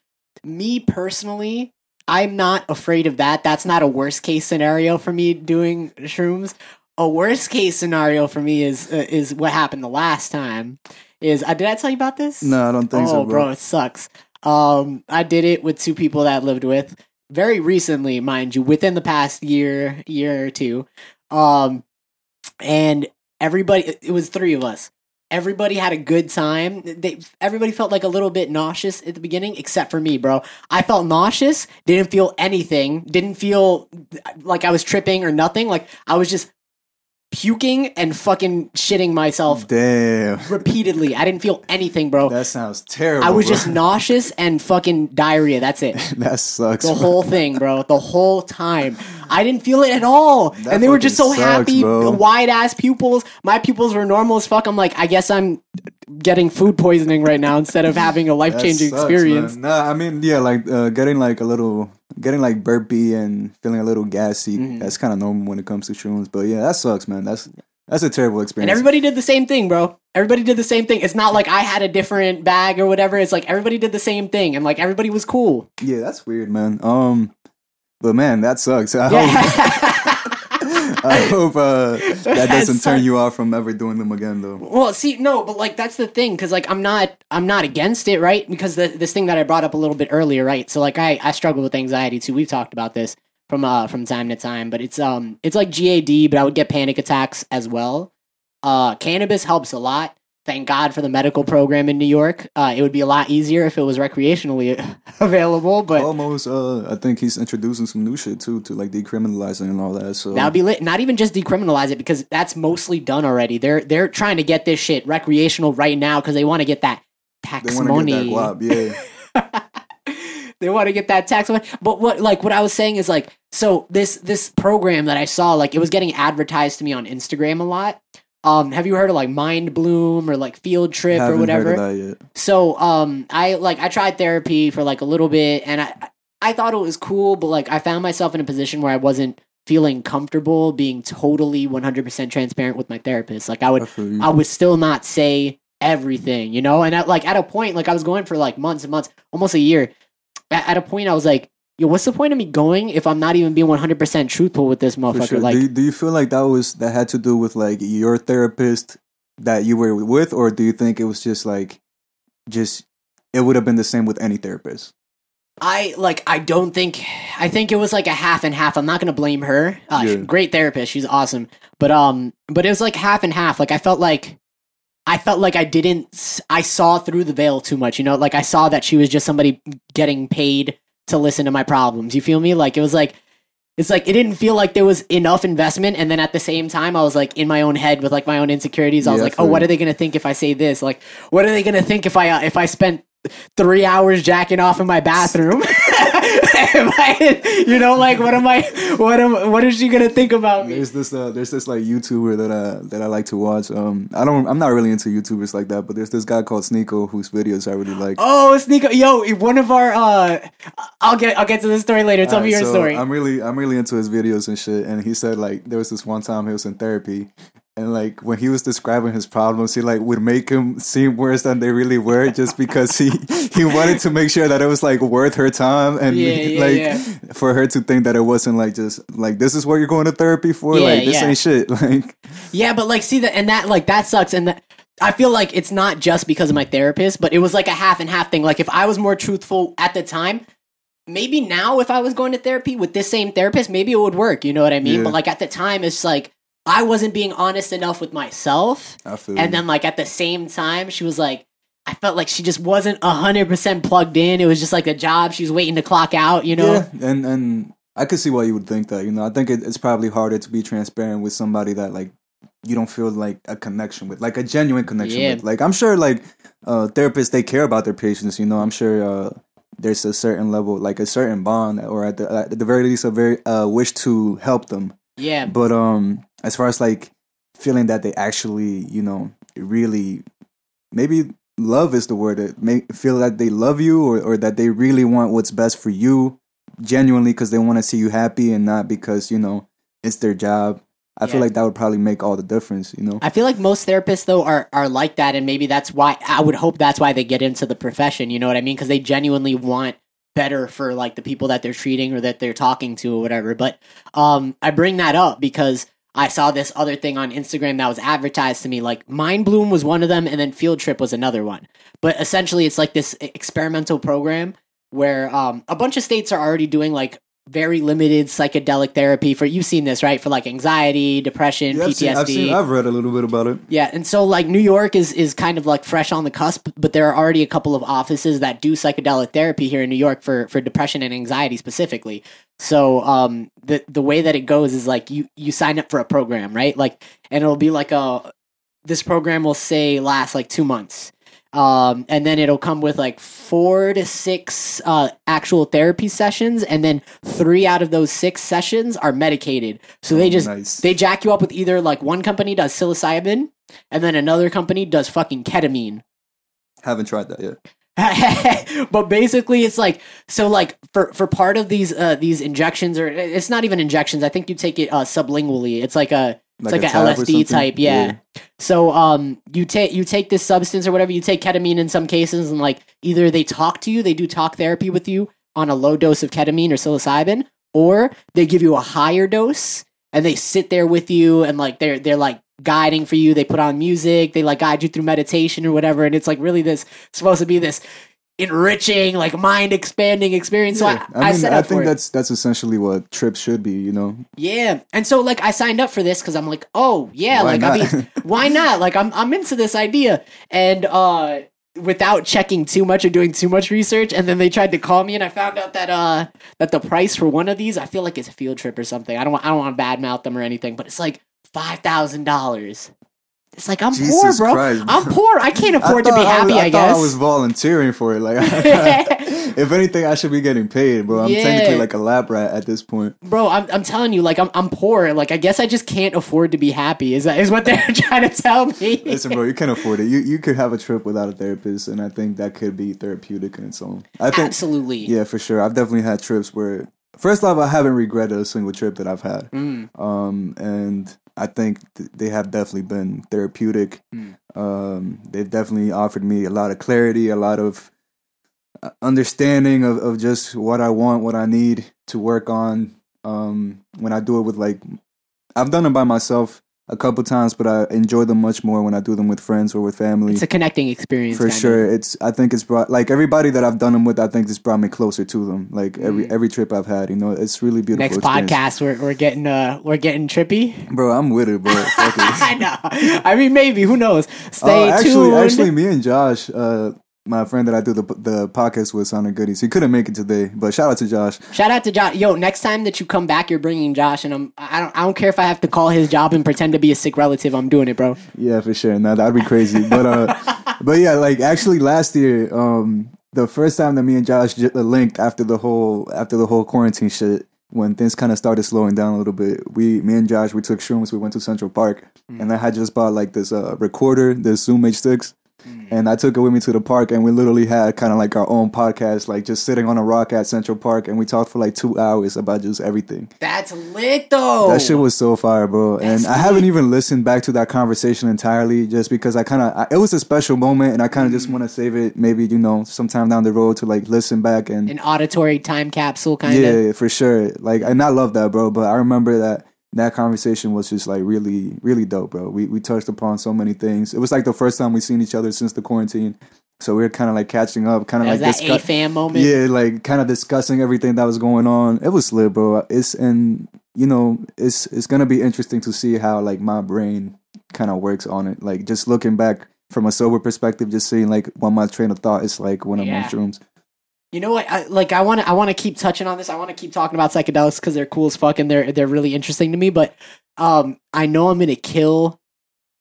me personally, I'm not afraid of that. That's not a worst case scenario for me doing shrooms. A worst case scenario for me is, uh, is what happened the last time. Is, uh, did I tell you about this? No, I don't think oh, so, bro. bro, it sucks. Um, I did it with two people that I lived with very recently, mind you, within the past year, year or two. Um, and, Everybody, it was three of us. Everybody had a good time. They, everybody felt like a little bit nauseous at the beginning, except for me, bro. I felt nauseous, didn't feel anything, didn't feel like I was tripping or nothing. Like I was just puking and fucking shitting myself. Damn. Repeatedly. I didn't feel anything, bro. That sounds terrible. I was bro. just nauseous and fucking diarrhea. That's it. That sucks. The bro. whole thing, bro. The whole time. I didn't feel it at all. That and they were just so sucks, happy. Bro. Wide ass pupils. My pupils were normal as fuck. I'm like, I guess I'm getting food poisoning right now instead of having a life changing experience. Man. Nah, I mean, yeah, like uh, getting like a little. Getting like burpy and feeling a little gassy, mm. that's kind of normal when it comes to shrooms. But yeah, that sucks, man. That's that's a terrible experience. And everybody did the same thing, bro. Everybody did the same thing. It's not like I had a different bag or whatever. It's like everybody did the same thing and like everybody was cool. Yeah, that's weird, man. Um, but man, that sucks. I yeah. hope, I hope uh, that doesn't that turn you off from ever doing them again, though. Well, see, no, but like that's the thing, because like I'm not, I'm not against it, right? Because the, this thing that I brought up a little bit earlier, right? So like I, I struggle with anxiety too. We've talked about this, from uh from time to time. But it's um it's like G A D, but I would get panic attacks as well. Uh, cannabis helps a lot. Thank God for the medical program in New York. Uh, it would be a lot easier if it was recreationally available. But almost, uh, I think he's introducing some new shit too, to like decriminalizing and all that. So that would be lit. Not even just decriminalize it, because that's mostly done already. They're they're trying to get this shit recreational right now because they want to get that tax money. They want to get that guap, yeah. They want to get that tax money. But what like what I was saying is like, so this this program that I saw, like it was getting advertised to me on Instagram a lot. Um, have you heard of like Mind Bloom or like Field Trip or whatever? Haven't heard of that yet. So, um, I like I tried therapy for like a little bit, and I I thought it was cool, but like I found myself in a position where I wasn't feeling comfortable being totally one hundred percent transparent with my therapist. Like I would I, I would still not say everything, you know. And at, like at a point, like I was going for like months and months, almost a year. At, at a point, I was like, yo, what's the point of me going if I'm not even being one hundred percent truthful with this motherfucker? Sure. Like, do you, do you feel like that was that had to do with like your therapist that you were with, or do you think it was just like, just it would have been the same with any therapist? I like, I don't think, I think it was like a half and half. I'm not gonna blame her. Uh, yeah. She's a great therapist, she's awesome, but um, but it was like half and half. Like I felt like. I felt like I didn't. I saw through the veil too much, you know. Like I saw that she was just somebody getting paid to listen to my problems. You feel me? Like it was like, it's like, it didn't feel like there was enough investment. And then at the same time, I was like in my own head with like my own insecurities. I was yeah, like, oh, what are they going to think if I say this? Like, what are they going to think if I, uh, if I spent three hours jacking off in my bathroom? I, you know, like what am I, what am, what is she gonna think about me? There's this, uh, there's this like YouTuber that I that I like to watch. Um, I don't, I'm not really into YouTubers like that, but there's this guy called Sneeko whose videos I really like. Oh, Sneeko, yo, one of our, uh, I'll get, I'll get to this story later. Tell All me right, your so story. I'm really, I'm really into his videos and shit. And he said like there was this one time he was in therapy. And, like, when he was describing his problems, he, like, would make them seem worse than they really were just because he, he wanted to make sure that it was, like, worth her time and, yeah, yeah, like, yeah. for her to think that it wasn't, like, just, like, this is what you're going to therapy for? Yeah, like, this yeah. ain't shit. Like, yeah, but, like, see, that and that, like, that sucks. And that, I feel like it's not just because of my therapist, but it was, like, a half and half thing. Like, if I was more truthful at the time, maybe now if I was going to therapy with this same therapist, maybe it would work. You know what I mean? Yeah. But, like, at the time, it's, like, I wasn't being honest enough with myself. Absolutely. And then like at the same time, she was like, I felt like she just wasn't one hundred percent plugged in. It was just like a job. She was waiting to clock out, you know? Yeah, and, and I could see why you would think that, you know? I think it, it's probably harder to be transparent with somebody that like you don't feel like a connection with, like a genuine connection yeah. with. Like I'm sure like uh, therapists, they care about their patients, you know? I'm sure uh, there's a certain level, like a certain bond or at the, at the very least a very uh, wish to help them. Yeah. But um, as far as like feeling that they actually, you know, really maybe love is the word that make feel that they love you or, or that they really want what's best for you genuinely because they want to see you happy and not because, you know, it's their job. I yeah. feel like that would probably make all the difference, you know? I feel like most therapists, though, are, are like that. And maybe that's why I would hope that's why they get into the profession. You know what I mean? Because they genuinely want better for like the people that they're treating or that they're talking to or whatever. But um, I bring that up because I saw this other thing on Instagram that was advertised to me. Like Mind Bloom was one of them, and then Field Trip was another one. But essentially, it's like this experimental program where um, a bunch of states are already doing like very limited psychedelic therapy for, you've seen this, right? For like anxiety, depression, yeah, P T S D. I've seen, I've, seen, I've read a little bit about it. Yeah. And so like New York is, is kind of like fresh on the cusp, but there are already a couple of offices that do psychedelic therapy here in New York for, for depression and anxiety specifically. So um, the, the way that it goes is like you, you sign up for a program, right? Like, and it'll be like a, this program will say last like two months. Um, and then it'll come with like four to six uh, actual therapy sessions, and then three out of those six sessions are medicated. So oh, they just nice. they jack you up with either like one company does psilocybin, and then another company does fucking ketamine. Haven't tried that yet. But basically, it's like so. Like for, for part of these uh, these injections, or it's not even injections. I think you take it uh, sublingually. It's like a It's like, like an L S D type, yeah. yeah. So um, you take you take this substance or whatever. You take ketamine in some cases, and like either they talk to you, they do talk therapy with you on a low dose of ketamine or psilocybin, or they give you a higher dose and they sit there with you and like they're they're like guiding for you. They put on music, they like guide you through meditation or whatever, and it's like really this supposed to be this enriching, like mind expanding experience. Yeah. So I, I, mean, I set up I think for that's it. That's essentially what trips should be, you know? Yeah. And so like I signed up for this because I'm like, oh yeah, why like not? I mean, why not? Like I'm I'm into this idea. And uh without checking too much or doing too much research, and then they tried to call me, and I found out that uh that the price for one of these, I feel like it's a Field Trip or something. I don't want I don't want to badmouth them or anything, but it's like five thousand dollars. It's like, I'm Jesus poor, bro. Christ, bro. I'm poor. I can't afford I to be happy, I, I, I guess. I thought I was volunteering for it. Like, if anything, I should be getting paid, bro. I'm yeah. technically like a lab rat at this point. Bro, I'm I'm telling you, like, I'm I'm poor. Like, I guess I just can't afford to be happy is that is what they're trying to tell me. Listen, bro, you can't afford it. You you could have a trip without a therapist, and I think that could be therapeutic in its own. I think, absolutely. Yeah, for sure. I've definitely had trips where, first off, I haven't regretted a single trip that I've had. Mm. Um, and I think th- they have definitely been therapeutic. Mm. Um, they've definitely offered me a lot of clarity, a lot of understanding of, of just what I want, what I need to work on. Um, when I do it with, like, I've done it by myself a couple times, but I enjoy them much more when I do them with friends or with family. It's a connecting experience. For sure. Of. It's, I think it's brought, like, everybody that I've done them with, I think it's brought me closer to them. Like, mm. every every trip I've had, you know, it's really beautiful. Next experience. Podcast, we're, we're getting, uh, we're getting trippy. Bro, I'm with it, bro. Fuck it. I know. I mean, maybe, who knows? Stay uh, actually, tuned. Actually, me and Josh, uh, my friend that I do the the podcast with, Sonic Goodies, he couldn't make it today, but shout out to Josh. Shout out to Josh. Yo, next time that you come back, you're bringing Josh, and I'm I don't I don't care if I have to call his job and pretend to be a sick relative. I'm doing it, bro. Yeah, for sure. No, that'd be crazy. But uh, but yeah, like actually last year, um, the first time that me and Josh linked after the whole after the whole quarantine shit, when things kind of started slowing down a little bit, we, me and Josh, we took shrooms. We went to Central Park, mm. and I had just bought like this uh, recorder, this Zoom H six. And I took it with me to the park, and we literally had kind of like our own podcast, like just sitting on a rock at Central Park, and we talked for like two hours about just everything. That's lit, though. That shit was so fire, bro. That's and I lit. Haven't even listened back to that conversation entirely, just because I kind of, it was a special moment, and I kind of mm-hmm. just want to save it, maybe, you know, sometime down the road to like listen back and an auditory time capsule, kind of. Yeah, for sure. Like, and I love that, bro. But I remember that. That conversation was just like really, really dope, bro. We we touched upon so many things. It was like the first time we've seen each other since the quarantine, so we were kind of like catching up, kind of like that discu- A-fam moment. Yeah, like kind of discussing everything that was going on. It was lit, bro. It's and you know it's it's gonna be interesting to see how like my brain kind of works on it. Like just looking back from a sober perspective, just seeing like what my train of thought is like when I'm yeah. on shrooms. You know what? I, like I want to, I want to keep touching on this. I want to keep talking about psychedelics because they're cool as fuck and they're they're really interesting to me. But um, I know I'm gonna kill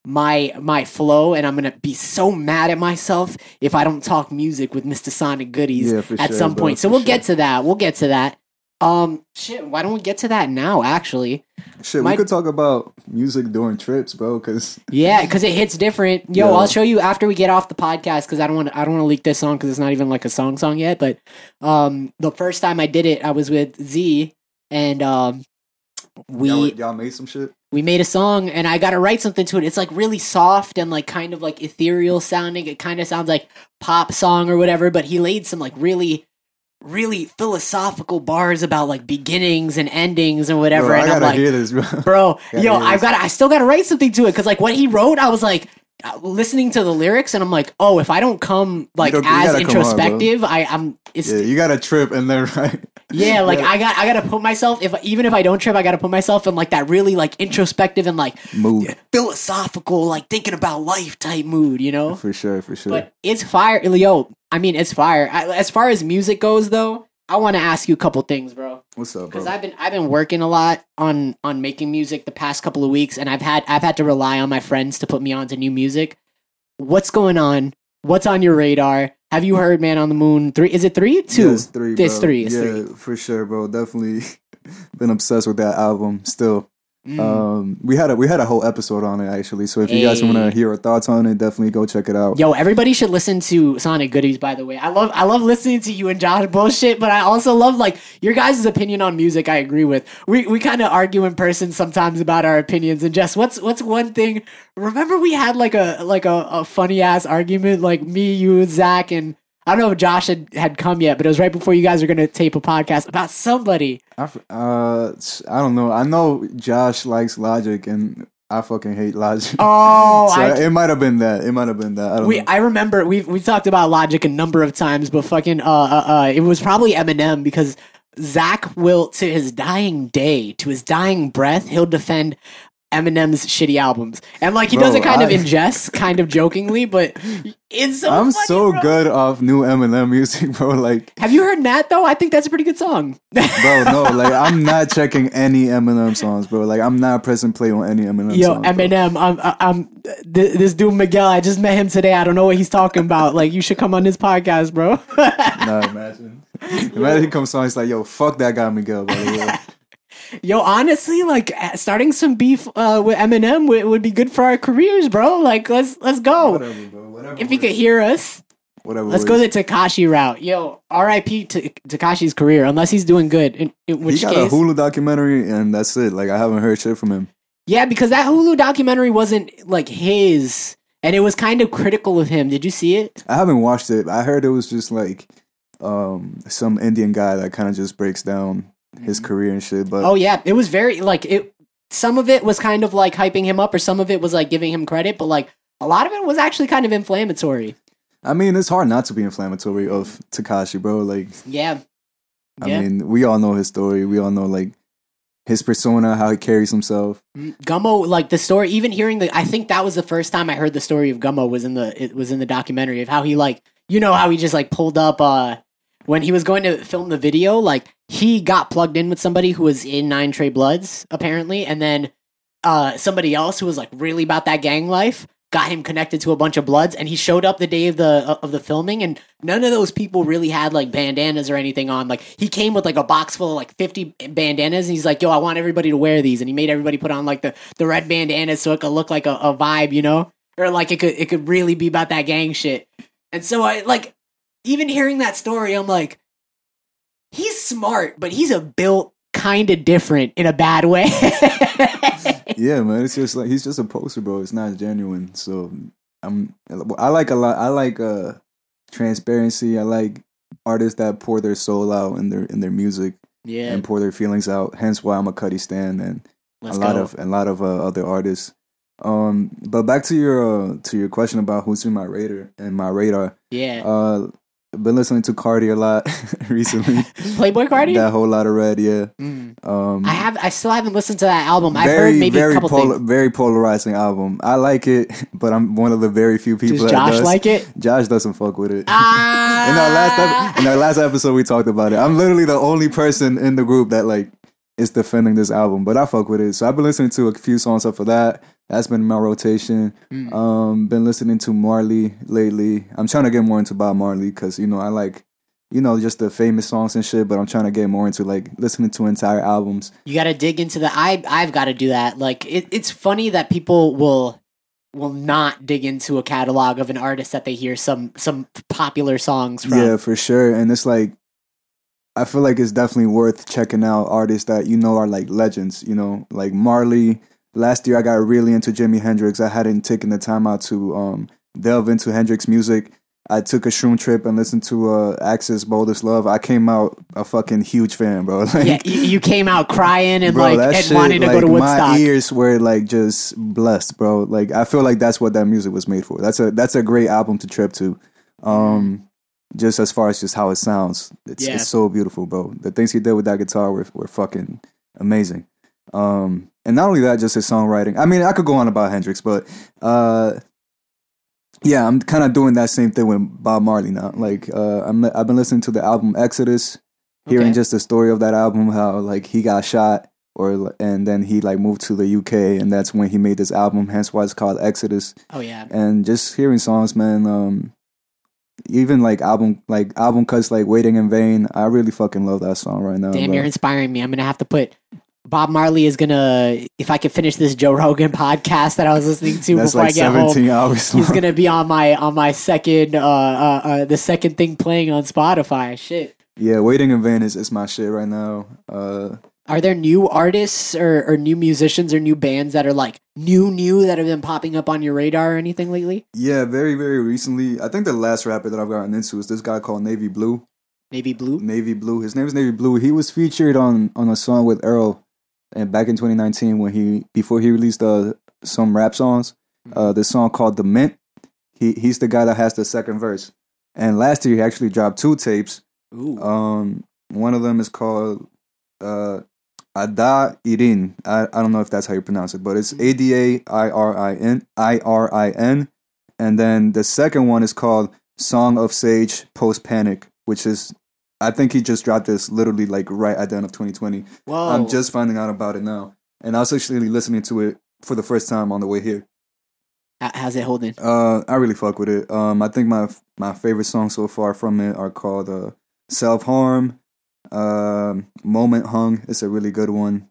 my my flow, and I'm gonna be so mad at myself if I don't talk music with Mister Sonic Goodies yeah, at sure, some bro, point. So we'll sure. get to that. We'll get to that. Um, shit. Why don't we get to that now? Actually, shit. My, we could talk about music during trips, bro. Because yeah, because it hits different. Yo, yeah. I'll show you after we get off the podcast. Because I don't want I don't want to leak this song because it's not even like a song song yet. But um, the first time I did it, I was with Z, and um, we y'all, y'all made some shit. We made a song, and I got to write something to it. It's like really soft and like kind of like ethereal sounding. It kind of sounds like pop song or whatever. But he laid some like really. really philosophical bars about like beginnings and endings and whatever. Bro, and I gotta I'm like, hear this, bro. bro yo, I've got, I still gotta write something to it because like what he wrote, I was like listening to the lyrics and I'm like, oh, if I don't come like don't, as introspective, on, I, I'm. It's, yeah, you gotta trip and then right. Yeah, like yeah. I got, I gotta put myself. If even if I don't trip, I gotta put myself in like that really like introspective and like mood, philosophical, like thinking about life type mood. You know, for sure, for sure. But it's fire, yo. I mean, it's fire. I, as far as music goes, though, I want to ask you a couple things, bro. What's up, bro? Because I've been I've been working a lot on on making music the past couple of weeks, and I've had I've had to rely on my friends to put me onto new music. What's going on? What's on your radar? Have you heard "Man on the Moon"? Three? Is it three? Two? Yeah, it's three. Bro. It's three. It's yeah, three. For sure, bro. Definitely been obsessed with that album. Still, mm. um, we had a we had a whole episode on it actually. So if hey. you guys want to hear our thoughts on it, definitely go check it out. Yo, everybody should listen to Sonic Goodies. By the way, I love I love listening to you and Josh bullshit, but I also love like your guys' opinion on music. I agree with. We we kind of argue in person sometimes about our opinions. And Jess, what's what's one thing? Remember we had like a like a, a funny ass argument, like me, you, Zach, and I don't know if Josh had, had come yet, but it was right before you guys were gonna tape a podcast about somebody. I, uh, I don't know. I know Josh likes Logic, and I fucking hate Logic. Oh, so I, it might have been that. It might have been that. I don't we, know. I remember we we talked about Logic a number of times, but fucking uh, uh, uh, it was probably Eminem, because Zach will, to his dying day, to his dying breath, he'll defend Eminem's shitty albums, and like he bro, does it kind I, of ingest, kind of jokingly, but it's so I'm funny, so bro. good off new Eminem music, bro. Like, have you heard Nat though? I think that's a pretty good song, bro. No, like I'm not checking any Eminem songs, bro. Like I'm not pressing play on any Eminem. Yo, songs, Eminem, bro. I'm, I'm th- this dude Miguel. I just met him today. I don't know what he's talking about. Like, you should come on this podcast, bro. No, imagine, imagine he comes on. He's like, yo, fuck that guy, Miguel, by the way. Yo, honestly, like starting some beef uh, with Eminem w- would be good for our careers, bro. Like, let's let's go. Whatever, bro. Whatever if works. He could hear us, whatever. Let's works. Go the Tekashi route. Yo, R I P T- Tekashi's career, unless he's doing good. In, in which he got case, a Hulu documentary, and that's it. Like, I haven't heard shit from him. Yeah, because that Hulu documentary wasn't like his, and it was kind of critical of him. Did you see it? I haven't watched it. I heard it was just like um, some Indian guy that kind of just breaks down his career and shit, but oh yeah, it was very like it. Some of it was kind of like hyping him up, or some of it was like giving him credit, but like a lot of it was actually kind of inflammatory. I mean, it's hard not to be inflammatory of Tekashi, bro. Like, yeah, I yeah. mean, we all know his story. We all know like his persona, how he carries himself. Gummo, like the story. Even hearing the, I think that was the first time I heard the story of Gummo was in the it was in the documentary of how he like you know how he just like pulled up uh when he was going to film the video, like. He got plugged in with somebody who was in Nine Trey Bloods, apparently, and then uh, somebody else who was like really about that gang life got him connected to a bunch of Bloods, and he showed up the day of the uh, of the filming, and none of those people really had like bandanas or anything on. Like, he came with like a box full of like fifty bandanas, and he's like, "Yo, I want everybody to wear these," and he made everybody put on like the, the red bandanas so it could look like a, a vibe, you know, or like it could it could really be about that gang shit. And so I like even hearing that story, I'm like. He's smart, but he's a built kind of different in a bad way. Yeah, man. It's just like he's just a poster, bro. It's not genuine. So I'm. I like a lot. I like uh, transparency. I like artists that pour their soul out in their in their music. Yeah, and pour their feelings out. Hence why I'm a Cudi stan and Let's a lot go. of a lot of uh, other artists. Um, but back to your uh, to your question about who's in my radar and my radar. Yeah. Uh. Been listening to Cardi a lot recently. Playboy Cardi? That Whole Lotta Red, yeah. Mm. Um, I have, I still haven't listened to that album. I've very, heard maybe very a couple pol- things. Very polarizing album. I like it, but I'm one of the very few people does that Josh does. Josh like it? Josh doesn't fuck with it. Ah! in, our last epi- in our last episode, we talked about it. I'm literally the only person in the group that like is defending this album, but I fuck with it. So I've been listening to a few songs up for that. That's been my rotation. Mm. Um, been listening to Marley lately. I'm trying to get more into Bob Marley because, you know, I like, you know, just the famous songs and shit, but I'm trying to get more into, like, listening to entire albums. You got to dig into the... I, I've got to do that. Like, it, it's funny that people will will not dig into a catalog of an artist that they hear some some popular songs from. Yeah, for sure. And it's like, I feel like it's definitely worth checking out artists that, you know, are, like, legends, you know? Like, Marley... Last year, I got really into Jimi Hendrix. I hadn't taken the time out to um, delve into Hendrix music. I took a shroom trip and listened to uh, Axis, Boldest Love. I came out a fucking huge fan, bro. Like, yeah, you came out crying and bro, like and shit, wanting to like, go to Woodstock. My ears were like just blessed, bro. Like I feel like that's what that music was made for. That's a that's a great album to trip to. Um, just as far as just how it sounds, it's, yeah. it's so beautiful, bro. The things he did with that guitar were were fucking amazing. Um, and not only that, just his songwriting. I mean, I could go on about Hendrix, but uh, yeah, I'm kind of doing that same thing with Bob Marley now. Like, uh, I'm, I've been listening to the album Exodus, hearing okay. just the story of that album, how like he got shot, or and then he like moved to the U K, and that's when he made this album. Hence why it's called Exodus. Oh yeah, and just hearing songs, man. Um, Even like album, like album cuts, like Waiting in Vain. I really fucking love that song right now. Damn, bro. You're inspiring me. I'm gonna have to put. Bob Marley is going to, if I could finish this Joe Rogan podcast that I was listening to That's before like I get home, hours he's going to be on my on my second, uh, uh, uh, the second thing playing on Spotify. Shit. Yeah, Waiting in Vain is, is my shit right now. Uh, are there new artists or, or new musicians or new bands that are like new, new that have been popping up on your radar or anything lately? Yeah, very, very recently. I think the last rapper that I've gotten into is this guy called Navy Blue. Navy Blue? Navy Blue. His name is Navy Blue. He was featured on, on a song with Earl. And back in twenty nineteen, when he before he released uh, some rap songs, uh, this song called "The Mint," he he's the guy that has the second verse. And last year, he actually dropped two tapes. Ooh. Um, one of them is called uh, "Ada Irin." I, I don't know if that's how you pronounce it, but it's A D A I R I N I R I N. And then the second one is called "Song of Sage Post Panic," which is. I think he just dropped this literally like right at the end of twenty twenty. Whoa. I'm just finding out about it now. And I was actually listening to it for the first time on the way here. How's it holding? Uh, I really fuck with it. Um, I think my my favorite songs so far from it are called uh, Self-Harm, uh, Moment Hung. It's a really good one.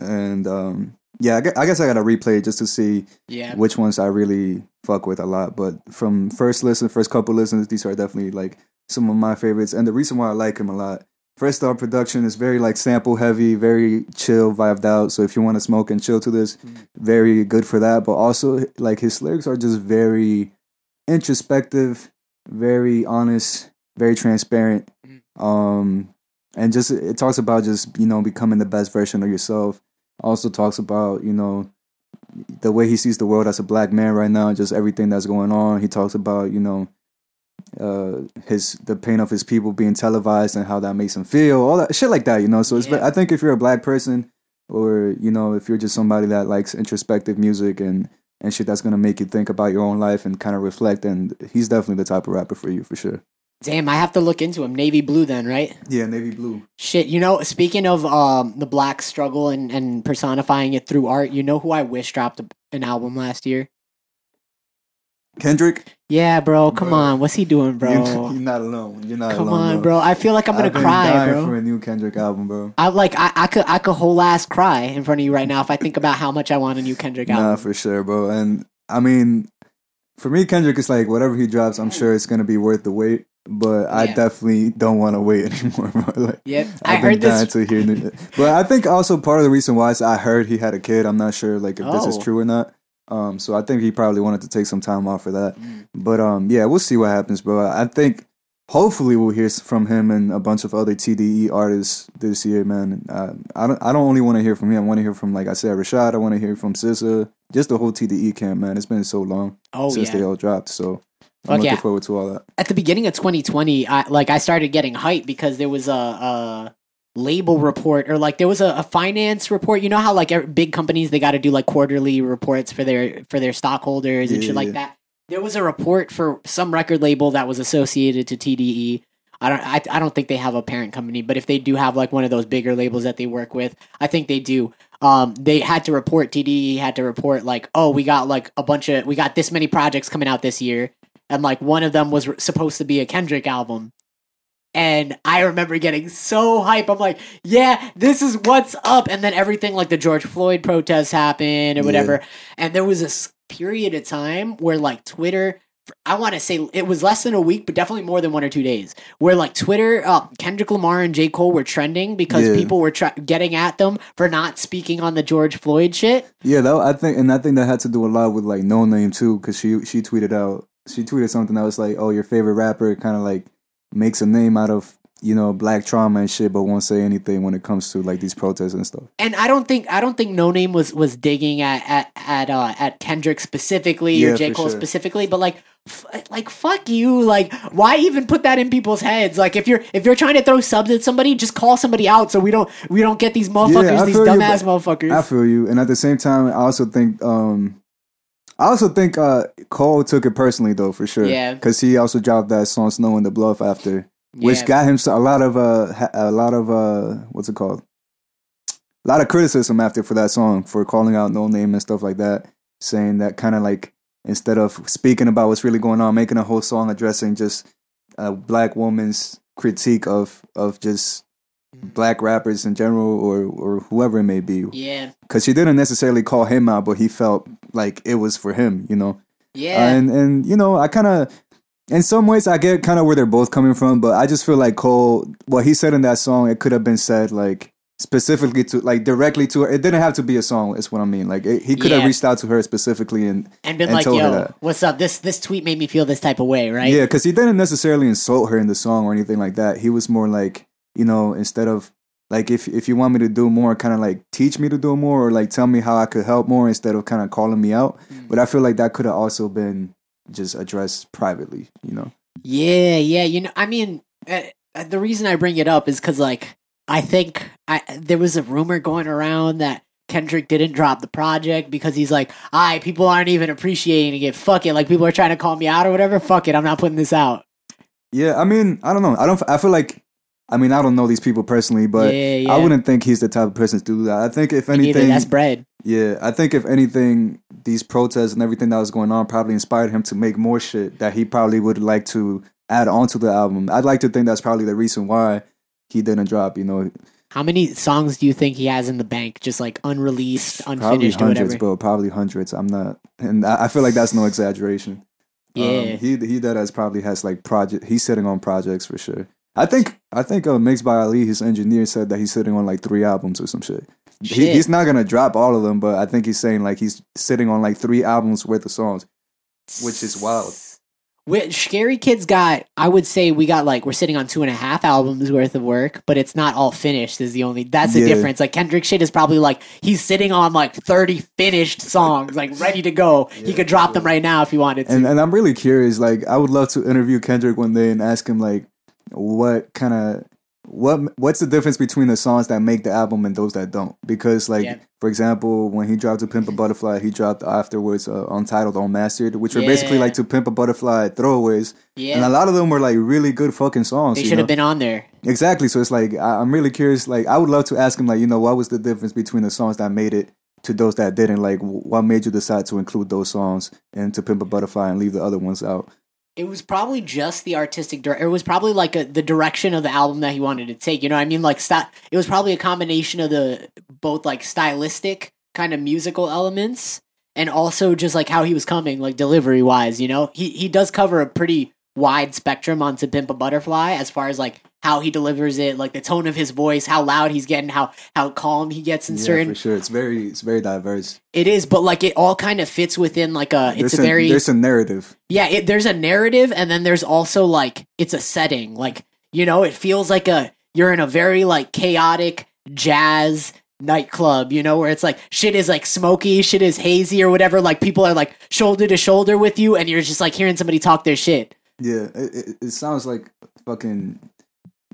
And um, yeah, I guess, I guess I got to replay it just to see yeah. which ones I really fuck with a lot. But from first listen, first couple listens, these are definitely like... some of my favorites, and the reason why I like him a lot. First off, production is very like sample heavy, very chill, vibed out. So if you want to smoke and chill to this, mm. very good for that. But also, like his lyrics are just very introspective, very honest, very transparent, mm. um, and just it talks about just you know becoming the best version of yourself. Also talks about you know the way he sees the world as a black man right now, just everything that's going on. He talks about you know. Uh, his the pain of his people being televised and how that makes him feel, all that shit like that, you know. So it's yeah. I think if you're a black person, or you know, if you're just somebody that likes introspective music and and shit that's gonna make you think about your own life and kind of reflect, and he's definitely the type of rapper for you for sure. Damn, I have to look into him. Navy Blue, then, right? Yeah, Navy Blue. Shit, you know, speaking of um the black struggle and and personifying it through art, you know who I wish dropped an album last year? Kendrick? Yeah, bro. Come bro. on. What's he doing, bro? You're, you're not alone. You're not come alone. Come on, bro. bro. I feel like I'm gonna I've been cry, dying bro. For a new Kendrick album, bro. I like. I, I could. I could whole ass cry in front of you right now if I think about how much I want a new Kendrick album. Nah, for sure, bro. And I mean, for me, Kendrick is like whatever he drops, I'm sure it's gonna be worth the wait. But yeah. I definitely don't want to wait anymore, bro. Like, yep. I've I been dying to hear new. But I think also part of the reason why is I heard he had a kid. I'm not sure like if oh. this is true or not. Um, so I think he probably wanted to take some time off for that. Mm. But um, yeah, we'll see what happens, bro. I think hopefully we'll hear from him and a bunch of other T D E artists this year, man. Uh, I don't I don't only want to hear from him. I want to hear from, like I said, Rashad. I want to hear from SZA. Just the whole T D E camp, man. It's been so long oh, since yeah. they all dropped. So I'm Fuck looking yeah. forward to all that. At the beginning of twenty twenty, I like I started getting hyped because there was a... a label report or like there was a, a finance report. You know how like every, big companies, they got to do like quarterly reports for their for their stockholders and yeah, shit like yeah. that. There was a report for some record label that was associated to T D E. I don't I, I don't think they have a parent company, but if they do have like one of those bigger labels that they work with, I think they do. Um, they had to report T D E had to report like, oh, we got like a bunch of we got this many projects coming out this year, and like one of them was re- supposed to be a Kendrick album. And I remember getting so hype. I'm like, yeah, this is what's up. And then everything like the George Floyd protests happened or whatever. Yeah. And there was a period of time where like Twitter, I want to say it was less than a week, but definitely more than one or two days, where like Twitter, uh, Kendrick Lamar and J. Cole were trending because yeah. people were tra- getting at them for not speaking on the George Floyd shit. Yeah, that, I think, and I think that had to do a lot with like No Name too, because she, she tweeted out, she tweeted something that was like, oh, your favorite rapper kind of like, makes a name out of, you know, black trauma and shit, but won't say anything when it comes to like these protests and stuff. And I don't think I don't think No Name was was digging at at at, uh, at Kendrick specifically yeah, or J. Cole sure. specifically, but like f- like fuck you, like why even put that in people's heads? Like if you're if you're trying to throw subs at somebody, just call somebody out so we don't we don't get these motherfuckers, yeah, these dumbass you, motherfuckers. I feel you, and at the same time, I also think. um I also think uh, Cole took it personally, though, for sure. Yeah. Because he also dropped that song "Snow in the Bluff" after, which yeah. got him a lot of uh, a lot of uh, what's it called? A lot of criticism after for that song for calling out No Name and stuff like that, saying that kind of like instead of speaking about what's really going on, making a whole song addressing just a black woman's critique of of just. Black rappers in general, or or whoever it may be. Yeah, because she didn't necessarily call him out, but he felt like it was for him, you know. Yeah, uh, and and you know, I kind of, in some ways, I get kind of where they're both coming from, but I just feel like Cole, what he said in that song, it could have been said like specifically to, like directly to her. It didn't have to be a song. Is what I mean. Like it, he could yeah. have reached out to her specifically and and been and like, told "Yo, her that. What's up? This this tweet made me feel this type of way," right? Yeah, because he didn't necessarily insult her in the song or anything like that. He was more like. You know, instead of Like, if, if you want me to do more, kind of like teach me to do more, or like tell me how I could help more instead of kind of calling me out. Mm-hmm. But I feel like that could have also been just addressed privately, you know? Yeah, yeah. You know, I mean, uh, the reason I bring it up is because, like, I think I there was a rumor going around that Kendrick didn't drop the project because he's like, all right, people aren't even appreciating it. Fuck it. Like, people are trying to call me out or whatever. Fuck it. I'm not putting this out. Yeah, I mean, I don't know. I don't. I feel like... I mean, I don't know these people personally, but yeah, yeah. I wouldn't think he's the type of person to do that. I think if anything... Either that's bread. Yeah, I think if anything, these protests and everything that was going on probably inspired him to make more shit that he probably would like to add onto the album. I'd like to think that's probably the reason why he didn't drop, you know. How many songs do you think he has in the bank, just like unreleased, unfinished, probably hundreds, or whatever? Bro, probably hundreds. I'm not... And I feel like that's no exaggeration. Yeah. Um, he he that has probably has like project... He's sitting on projects for sure. I think I think uh, Mixed by Ali, his engineer, said that he's sitting on like three albums or some shit. shit. He, he's not gonna drop all of them, but I think he's saying like he's sitting on like three albums worth of songs, which is wild. We're, Scary Kids got, I would say we got like we're sitting on two and a half albums worth of work, but it's not all finished. Is the only that's the yeah. difference. Like Kendrick shit is probably like he's sitting on like thirty finished songs, like ready to go. Yeah, he could drop yeah. them right now if he wanted to. And, and I'm really curious. Like I would love to interview Kendrick one day and ask him like, what kind of what what's the difference between the songs that make the album and those that don't? Because like yeah. for example, when he dropped To Pimp a Butterfly, he dropped afterwards uh, Untitled, Unmastered, which yeah. were basically like To Pimp a Butterfly throwaways. Yeah. And a lot of them were like really good fucking songs. They should have been on there. Exactly. So it's like I, I'm really curious. Like I would love to ask him like, you know, what was the difference between the songs that made it to those that didn't? Like what made you decide to include those songs and To Pimp a Butterfly and leave the other ones out? It was probably just the artistic direction. It was probably like a, the direction of the album that he wanted to take. You know what I mean? Like, st- it was probably a combination of the both like stylistic kind of musical elements and also just like how he was coming, like delivery wise, you know, he, he does cover a pretty wide spectrum on To Pimp a Butterfly as far as like how he delivers it, like the tone of his voice, how loud he's getting, how how calm he gets in yeah, certain. Yeah, for sure. It's very it's very diverse. It is, but like it all kind of fits within like a. It's there's a very a, there's a narrative. Yeah, it, there's a narrative, and then there's also like it's a setting. Like you know, it feels like a you're in a very like chaotic jazz nightclub, you know, where it's like shit is like smoky, shit is hazy or whatever. Like people are like shoulder to shoulder with you, and you're just like hearing somebody talk their shit. Yeah, it, it sounds like fucking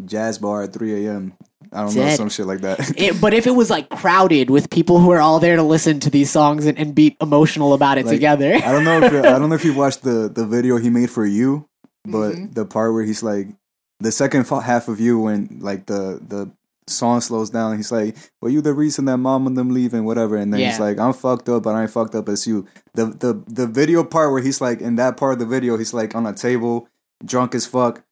jazz bar at three a.m. I don't Dead. know, some shit like that. It, but if it was like crowded with people who are all there to listen to these songs and, and be emotional about it like, together. I don't know if I don't know if you watched the, the video he made for You, but mm-hmm. the part where he's like the second half of You when like the the song slows down, he's like, "Well, you the reason that mom and them leave and whatever," and then yeah. he's like, "I'm fucked up, but I ain't fucked up as you." The the the video part where he's like in that part of the video, he's like on a table, drunk as fuck.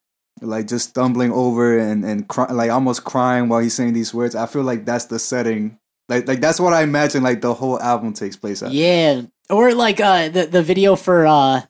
Like just stumbling over and and cry, like almost crying while he's saying these words. I feel like that's the setting. Like like that's what I imagine. Like the whole album takes place at. Yeah, or like uh the the video for uh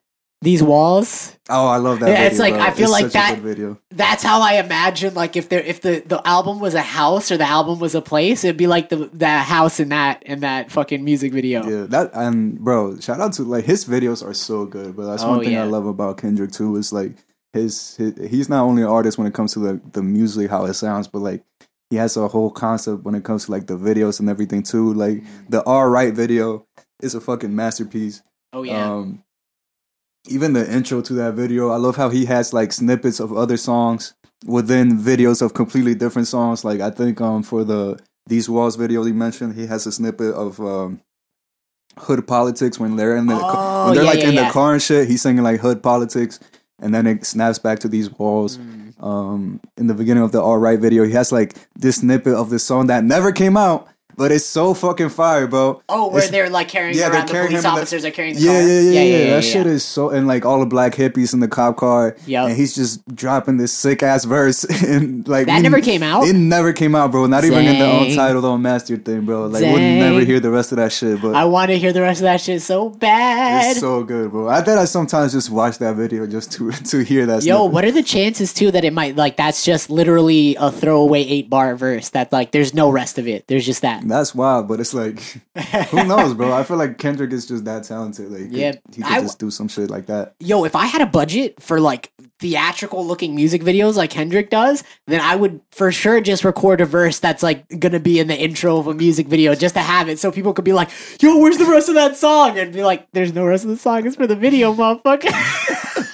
These Walls. Oh, I love that. Yeah, video, it's like bro. I feel it's like that video. That's how I imagine. Like if there if the, the album was a house or the album was a place, it'd be like the that house in that in that fucking music video. Yeah, that and bro, shout out to like his videos are so good. But that's oh, one thing yeah. I love about Kendrick too is like. His, his he's not only an artist when it comes to the, the music, how it sounds, but like he has a whole concept when it comes to like the videos and everything too. Like the All Right video is a fucking masterpiece. Oh yeah. Um, even the intro to that video, I love how he has like snippets of other songs within videos of completely different songs. Like I think um for the These Walls video he mentioned, he has a snippet of um Hood Politics when they're in the oh, ca- when they're yeah, like yeah, in yeah. the car and shit. He's singing like Hood Politics. And then it snaps back to These Walls. Mm. Um, in the beginning of the All Right video, he has like this snippet of this song that never came out, but it's so fucking fire, bro. Oh, where it's, they're like carrying yeah, around carrying the police officers the, are carrying the yeah, car. Yeah, yeah, yeah, yeah. yeah, yeah, yeah that yeah. shit is so... And like all the black hippies in the cop car. Yeah. And he's just dropping this sick-ass verse. And like That we, never came out? It never came out, bro. Not Dang. even in the Untitled, Unmastered thing, bro. Like Dang. we'll never hear the rest of that shit, but... I want to hear the rest of that shit so bad. It's so good, bro. I thought I sometimes just watch that video just to to hear that Yo, snippet. What are the chances, too, that it might... Like, that's just literally a throwaway eight-bar verse that, like, there's no rest of it. There's just that. that's wild, but it's like, who knows, bro? I feel like Kendrick is just that talented. Like, yeah, it, he could I, just do some shit like that. Yo, if I had a budget for like theatrical looking music videos like Kendrick does, then I would for sure just record a verse that's like gonna be in the intro of a music video just to have it, so people could be like, yo, where's the rest of that song? And be like, there's no rest of the song, it's for the video, motherfucker.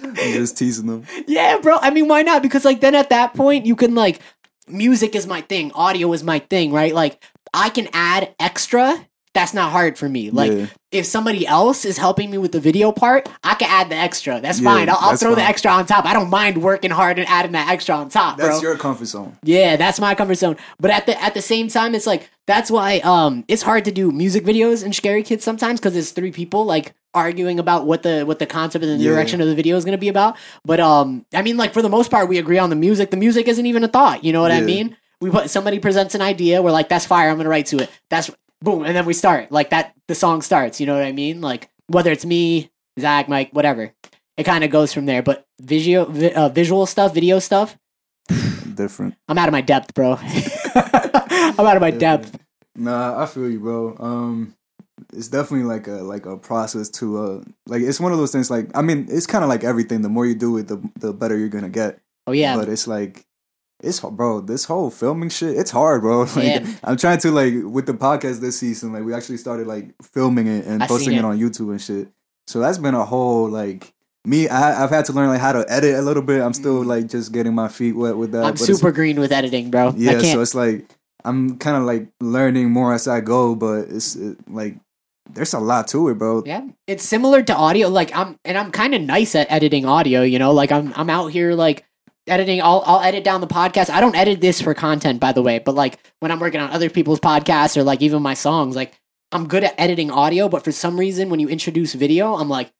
I'm just teasing them. Yeah, bro. I mean, why not? Because like then at that point you can like, music is my thing, audio is my thing, right? Like I can add extra. That's not hard for me. Like yeah. if somebody else is helping me with the video part, I can add the extra. That's yeah, fine. I'll, I'll that's throw fine. the extra on top. I don't mind working hard and adding that extra on top. That's bro. your comfort zone. Yeah, that's my comfort zone. But at the at the same time, it's like that's why um it's hard to do music videos and Scary Kids sometimes, because it's three people like arguing about what the what the concept and the yeah. direction of the video is going to be about. But um I mean, like for the most part, we agree on the music. The music isn't even a thought. You know what yeah. I mean? We put somebody presents an idea. We're like, that's fire. I'm going to write to it. That's boom, and then we start like that. The song starts. You know what I mean? Like whether it's me, Zach, Mike, whatever, it kind of goes from there. But visual, vi- uh, visual stuff, video stuff, different. I'm out of my depth, bro. I'm out of my yeah. depth. Nah, I feel you, bro. Um, it's definitely like a like a process to uh like it's one of those things. Like I mean, it's kind of like everything. The more you do it, the the better you're gonna get. Oh yeah, but it's like. It's bro, this whole filming shit, it's hard, bro. Like yeah. I'm trying to like with the podcast this season, like we actually started like filming it and I posting it. it on YouTube and shit. So that's been a whole like me. I, I've had to learn like how to edit a little bit. I'm still like just getting my feet wet with that. I'm super green with editing, bro. Yeah, I can't. So it's like I'm kind of like learning more as I go, but it's it, like. There's a lot to it, bro. Yeah. It's similar to audio. Like I'm, and I'm kind of nice at editing audio, you know, like I'm, I'm out here like editing. I'll, I'll edit down the podcast. I don't edit this for content, by the way, but like when I'm working on other people's podcasts or like even my songs, like I'm good at editing audio, but for some reason, when you introduce video, I'm like,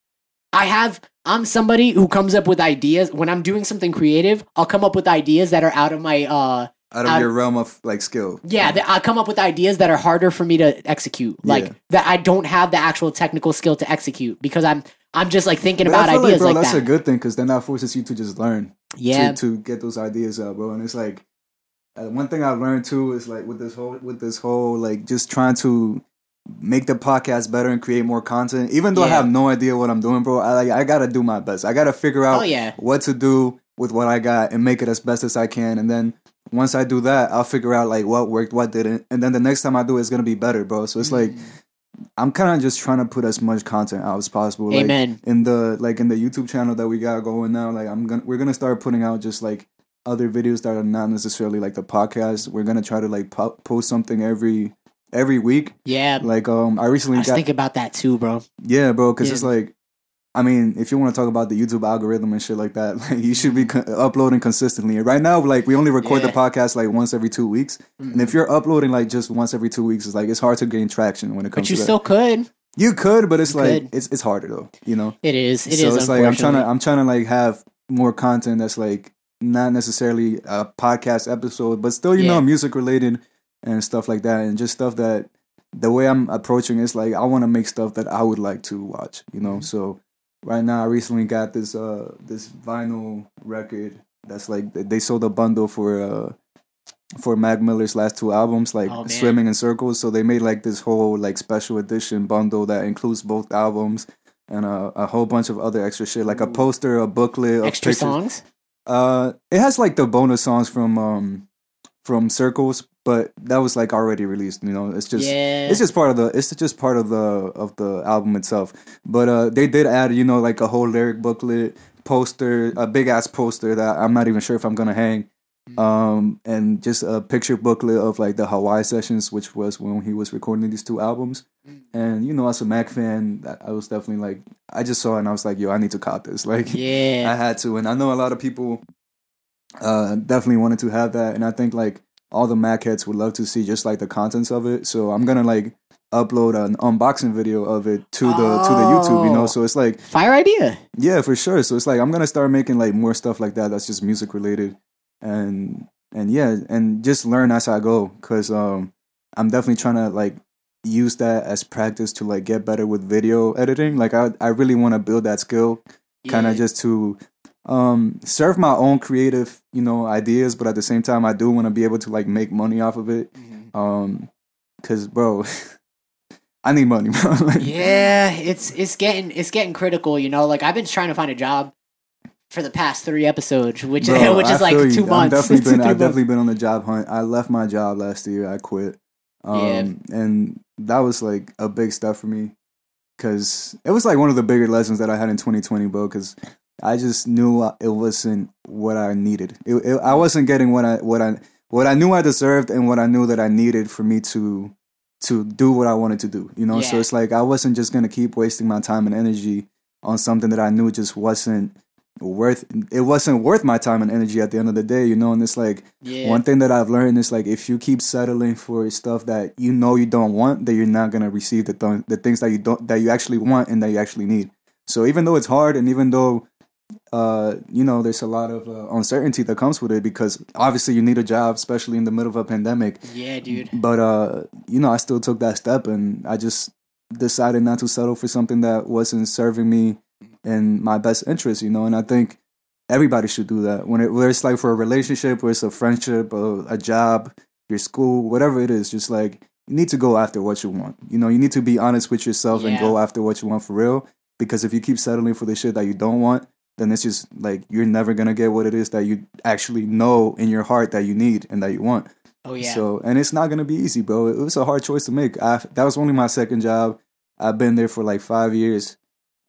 I have, I'm somebody who comes up with ideas. When I'm doing something creative, I'll come up with ideas that are out of my, uh, out of I, your realm of like skill. Yeah, th- I come up with ideas that are harder for me to execute. Like yeah. that, I don't have the actual technical skill to execute because I'm I'm just like thinking but about I feel ideas like, bro, like that's that. That's a good thing because then that forces you to just learn. Yeah, to, to get those ideas out, bro. And it's like uh, one thing I've learned too is like with this whole with this whole like just trying to make the podcast better and create more content. Even though yeah. I have no idea what I'm doing, bro, I like I gotta do my best. I gotta figure out oh, yeah. what to do with what I got and make it as best as I can, and then. Once I do that, I'll figure out like what worked, what didn't, and then the next time I do it, it's gonna be better, bro. So it's mm. like I'm kind of just trying to put as much content out as possible. Amen. Like, in the like in the YouTube channel that we got going now, like I'm gonna we're gonna start putting out just like other videos that are not necessarily like the podcast. We're gonna try to like po- post something every every week. Yeah. Like um, I recently I was got thinking about that too, bro. Yeah, bro, because yeah. it's like. I mean, if you want to talk about the YouTube algorithm and shit like that, like you should be co- uploading consistently. Right now, like we only record yeah. the podcast like once every two weeks, mm-hmm. and if you're uploading like just once every two weeks, it's like it's hard to gain traction when it comes. But you to still that. could. You could, but it's you like could. it's it's harder though. You know, it is. It so is. So it's like I'm trying to I'm trying to like have more content that's like not necessarily a podcast episode, but still you yeah. know music related and stuff like that, and just stuff that the way I'm approaching is like I want to make stuff that I would like to watch. You know, mm-hmm. so. Right now, I recently got this uh this vinyl record that's like they sold a bundle for uh for Mac Miller's last two albums, like oh, Swimming in Circles. So they made like this whole like special edition bundle that includes both albums and uh, a whole bunch of other extra shit, like Ooh. a poster, a booklet, extra pictures. songs. Uh, it has like the bonus songs from um from Circles, but that was like already released, you know. It's just yeah. it's just part of the it's just part of the of the album itself. But uh, they did add, you know, like a whole lyric booklet, poster, a big ass poster that I'm not even sure if I'm gonna hang, um, and just a picture booklet of like the Hawaii sessions, which was when he was recording these two albums. And you know, as a Mac fan, I was definitely like, I just saw it and I was like, yo, I need to cop this. Like, yeah, I had to. And I know a lot of people, uh, definitely wanted to have that, and I think like. all the Mac heads would love to see just like the contents of it. So I'm gonna like upload an unboxing video of it to the oh, to the YouTube, you know. So it's like fire idea. Yeah, for sure. So it's like I'm gonna start making like more stuff like that that's just music related, and and yeah, and just learn as I go, because um I'm definitely trying to like use that as practice to like get better with video editing. Like I I really want to build that skill, kind of yeah. just to. Um, serve my own creative, you know, ideas, but at the same time, I do want to be able to like make money off of it. Mm-hmm. Um, cause bro, I need money, bro. Like, yeah, it's it's getting it's getting critical, you know. Like I've been trying to find a job for the past three episodes, which bro, is, which I is like two you. months. I've definitely been I've definitely been on the job hunt. I left my job last year. I quit. Um, yeah. And that was like a big step for me, cause it was like one of the bigger lessons that I had in twenty twenty, bro. Cause I just knew it wasn't what I needed. It, it, I wasn't getting what I what I what I knew I deserved and what I knew that I needed for me to to do what I wanted to do. You know, yeah. So it's like I wasn't just gonna keep wasting my time and energy on something that I knew just wasn't worth. It wasn't worth my time and energy at the end of the day. You know, and it's like yeah. one thing that I've learned is like if you keep settling for stuff that you know you don't want, that you're not gonna receive the th- the things that you don't that you actually want and that you actually need. So even though it's hard, and even though Uh, you know, there's a lot of uh, uncertainty that comes with it, because obviously you need a job, especially in the middle of a pandemic. Yeah, dude. But uh, you know, I still took that step, and I just decided not to settle for something that wasn't serving me in my best interest. You know, and I think everybody should do that. When it, whether it's like for a relationship, or it's a friendship, or a job, your school, whatever it is, just like you need to go after what you want. You know, you need to be honest with yourself yeah. and go after what you want for real. Because if you keep settling for the shit that you don't want, then it's just like you're never gonna get what it is that you actually know in your heart that you need and that you want. Oh yeah. So and it's not gonna be easy, bro. It was a hard choice to make. I that was only my second job. I've been there for like five years.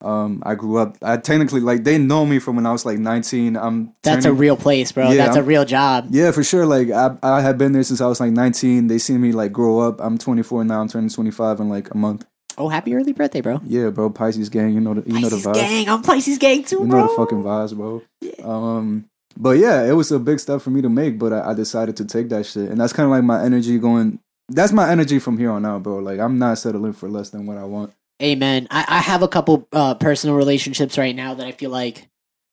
Um, I grew up. I technically like they know me from when I was like nineteen. I'm. That's turning, a real place, bro. Yeah, That's I'm, a real job. Yeah, for sure. Like I, I had been there since I was like nineteen. They seen me like grow up. I'm twenty-four now. I'm turning twenty-five in like a month. Oh, happy early birthday, bro. Yeah, bro. Pisces gang. You know the, you Pisces know the vibes. Pisces gang. I'm Pisces gang too, bro. You know the fucking vibes, bro. Yeah. Um, but yeah, it was a big step for me to make, but I, I decided to take that shit. And that's kind of like my energy going... That's my energy from here on out, bro. Like, I'm not settling for less than what I want. Amen. I, I have a couple uh, personal relationships right now that I feel like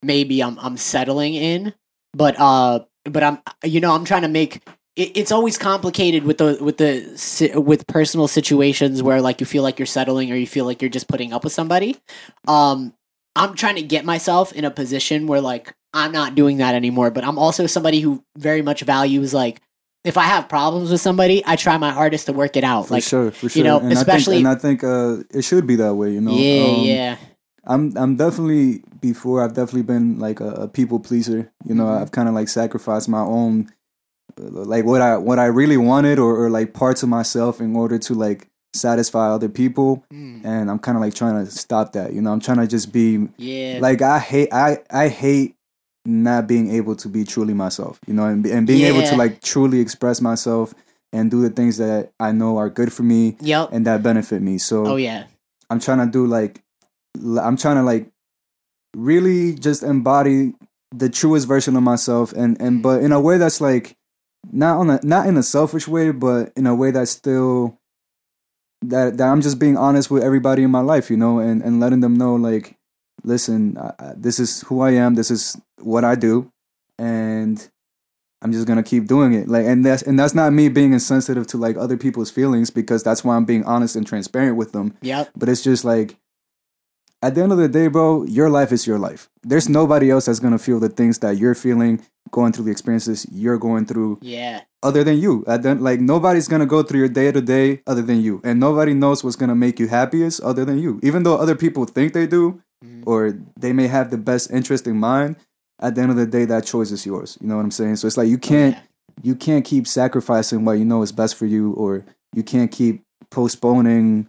maybe I'm I'm settling in. But, uh, but I'm you know, I'm trying to make... It's always complicated with the with the with personal situations where like you feel like you're settling or you feel like you're just putting up with somebody. Um, I'm trying to get myself in a position where like I'm not doing that anymore. But I'm also somebody who very much values like if I have problems with somebody, I try my hardest to work it out. For like sure, for sure. You know, and especially I think, and I think uh, it should be that way. You know, yeah, um, yeah. I'm I'm definitely before I've definitely been like a, a people pleaser. You know, mm-hmm. I've kind of like sacrificed my own. Like what I what I really wanted or, or like parts of myself in order to like satisfy other people mm. and I'm kind of like trying to stop that, you know. I'm trying to just be yeah like I hate I, I hate not being able to be truly myself, you know, and, and being yeah. able to like truly express myself and do the things that I know are good for me yep. and that benefit me. So oh yeah I'm trying to do like I'm trying to like really just embody the truest version of myself and, and but in a way that's like Not on a, not in a selfish way, but in a way that's still that that I'm just being honest with everybody in my life, you know, and, and letting them know, like, listen, I, this is who I am, this is what I do, and I'm just gonna keep doing it. Like, and that's and that's not me being insensitive to like other people's feelings, because that's why I'm being honest and transparent with them. Yep. But it's just like, at the end of the day, bro, your life is your life. There's nobody else that's gonna feel the things that you're feeling, going through the experiences you're going through. Yeah. Other than you. I don't, like nobody's gonna go through your day to day other than you. And nobody knows what's gonna make you happiest other than you. Even though other people think they do, mm-hmm. or they may have the best interest in mind, at the end of the day that choice is yours. You know what I'm saying? So it's like you can't oh, yeah. you can't keep sacrificing what you know is best for you, or you can't keep postponing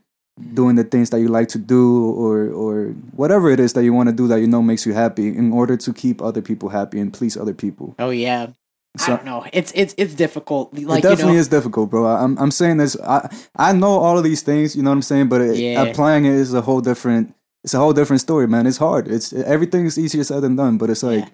doing the things that you like to do, or or whatever it is that you want to do that you know makes you happy, in order to keep other people happy and please other people. Oh yeah, so, I don't know. It's it's it's difficult. Like, it definitely you know, is difficult, bro. I'm I'm saying this. I I know all of these things. You know what I'm saying, but it, yeah. applying it is a whole different. It's a whole different story, man. It's hard. It's everything is easier said than done, but it's like. Yeah.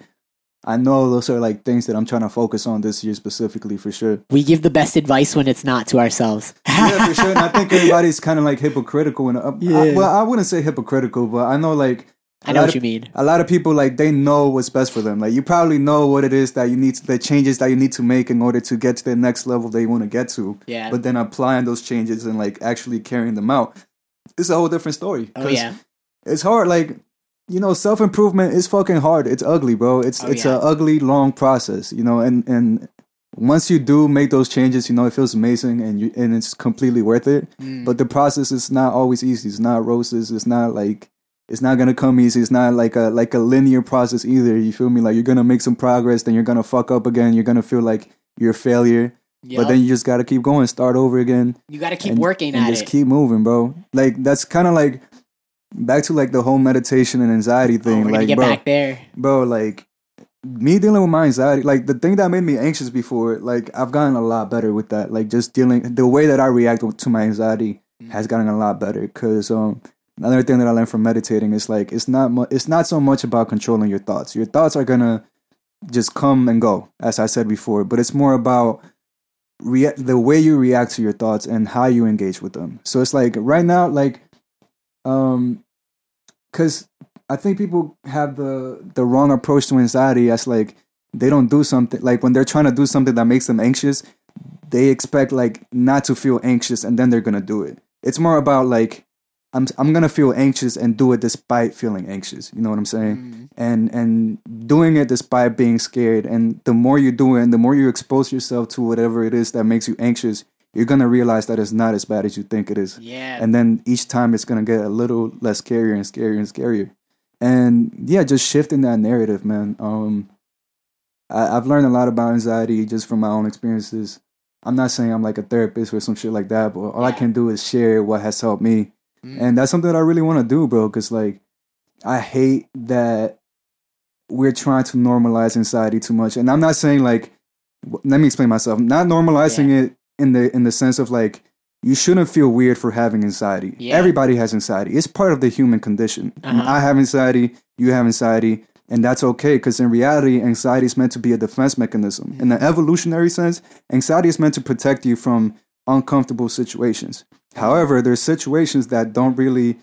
I know those are like things that I'm trying to focus on this year specifically, for sure. We give the best advice when it's not to ourselves. Yeah, for sure. And I think everybody's kind of like hypocritical. And uh, yeah. I, well, I wouldn't say hypocritical, but I know like I know what of, you mean. A lot of people like they know what's best for them. Like you probably know what it is that you need, to, the changes that you need to make in order to get to the next level that you want to get to. Yeah. But then applying those changes and like actually carrying them out, it's a whole different story. Oh yeah. It's hard, like. You know, self-improvement is fucking hard. It's ugly, bro. It's oh, it's yeah. an ugly, long process, you know, and, and once you do make those changes, you know, it feels amazing and you, and it's completely worth it. Mm. But the process is not always easy. It's not roses. It's not like, it's not going to come easy. It's not like a, like a linear process either. You feel me? Like you're going to make some progress, then you're going to fuck up again. You're going to feel like you're a failure. Yep. But then you just got to keep going, start over again. You got to keep and, working and at it. And just keep moving, bro. Like, that's kind of like, back to like the whole meditation and anxiety thing. Oh, we're like, get bro, back there. Bro, like, me dealing with my anxiety, like the thing that made me anxious before, like I've gotten a lot better with that. Like just dealing, the way that I react to my anxiety mm. has gotten a lot better. Cause um, another thing that I learned from meditating is like, it's not, mu- it's not so much about controlling your thoughts. Your thoughts are gonna just come and go, as I said before, but it's more about rea- the way you react to your thoughts and how you engage with them. So it's like right now, like, um, cause I think people have the, the wrong approach to anxiety. That's like, they don't do something, like when they're trying to do something that makes them anxious, they expect like not to feel anxious and then they're going to do it. It's more about like, I'm I'm going to feel anxious and do it despite feeling anxious. You know what I'm saying? Mm. And, and doing it despite being scared. And the more you do it and the more you expose yourself to whatever it is that makes you anxious, you're going to realize that it's not as bad as you think it is. Yeah. And then each time it's going to get a little less scarier and scarier and scarier. And yeah, just shifting that narrative, man. Um, I, I've learned a lot about anxiety just from my own experiences. I'm not saying I'm like a therapist or some shit like that, but all yeah. I can do is share what has helped me. Mm. And that's something that I really want to do, bro, because like I hate that we're trying to normalize anxiety too much. And I'm not saying like, let me explain myself. Not normalizing yeah. it in the in the sense of like, you shouldn't feel weird for having anxiety. Yeah. Everybody has anxiety. It's part of the human condition. Uh-huh. I have anxiety, you have anxiety, and that's okay because in reality, anxiety is meant to be a defense mechanism. Mm-hmm. In an evolutionary sense, anxiety is meant to protect you from uncomfortable situations. However, there's situations that don't really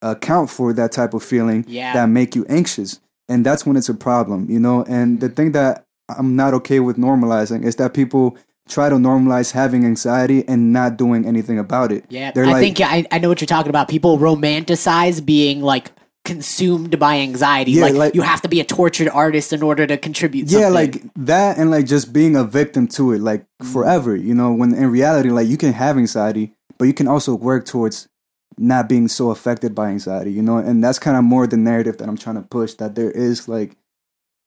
account for that type of feeling yeah. that make you anxious, and that's when it's a problem, you know? And the thing that I'm not okay with normalizing is that people try to normalize having anxiety and not doing anything about it. Yeah, They're I like, think I, I know what you're talking about. People romanticize being like consumed by anxiety. Yeah, like, like you have to be a tortured artist in order to contribute something. Yeah, like that and like just being a victim to it like mm. forever, you know, when in reality, like you can have anxiety, but you can also work towards not being so affected by anxiety, you know, and that's kind of more the narrative that I'm trying to push, that there is like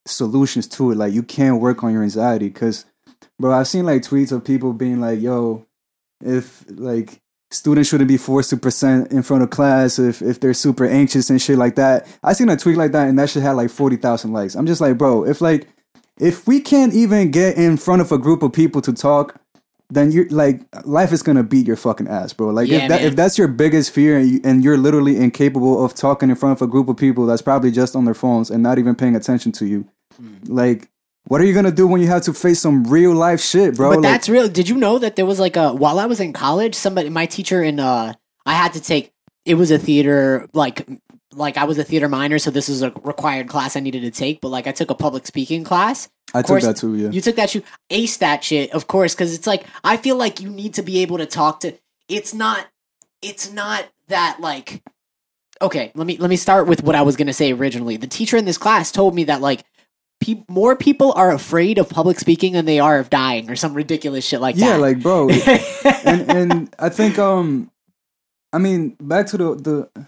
solutions to it. Like you can work on your anxiety because bro, I've seen like tweets of people being like, yo, if like students shouldn't be forced to present in front of class if, if they're super anxious and shit like that. I seen a tweet like that and that shit had like forty thousand likes. I'm just like, bro, if like, if we can't even get in front of a group of people to talk, then you're like, life is going to beat your fucking ass, bro. Like yeah, if that, if that's your biggest fear and, you, and you're literally incapable of talking in front of a group of people that's probably just on their phones and not even paying attention to you, mm. like, what are you going to do when you have to face some real life shit, bro? But like, that's real. Did you know that there was like a, while I was in college, somebody, my teacher in, uh, I had to take, it was a theater, like, like I was a theater minor. So this was a required class I needed to take, but like I took a public speaking class. I took that too, yeah. You took that, you aced that shit, of course. Cause it's like, I feel like you need to be able to talk to, it's not, it's not that like, okay, let me, let me start with what I was going to say originally. The teacher in this class told me that like, Pe- more people are afraid of public speaking than they are of dying or some ridiculous shit like yeah, that. Yeah, like, bro. and, and I think, um, I mean, back to the, the,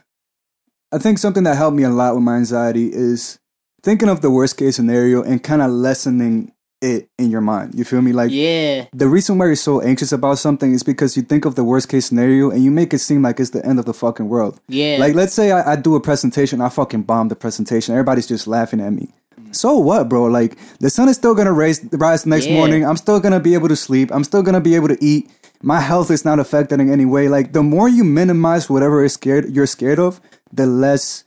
I think something that helped me a lot with my anxiety is thinking of the worst case scenario and kind of lessening it in your mind. You feel me? Like, yeah. The reason why you're so anxious about something is because you think of the worst case scenario and you make it seem like it's the end of the fucking world. Yeah. Like, let's say I, I do a presentation, I fucking bomb the presentation. Everybody's just laughing at me. So what, bro? Like, the sun is still going to rise the next yeah. morning. I'm still going to be able to sleep. I'm still going to be able to eat. My health is not affected in any way. Like, the more you minimize whatever is scared, you're scared of, the less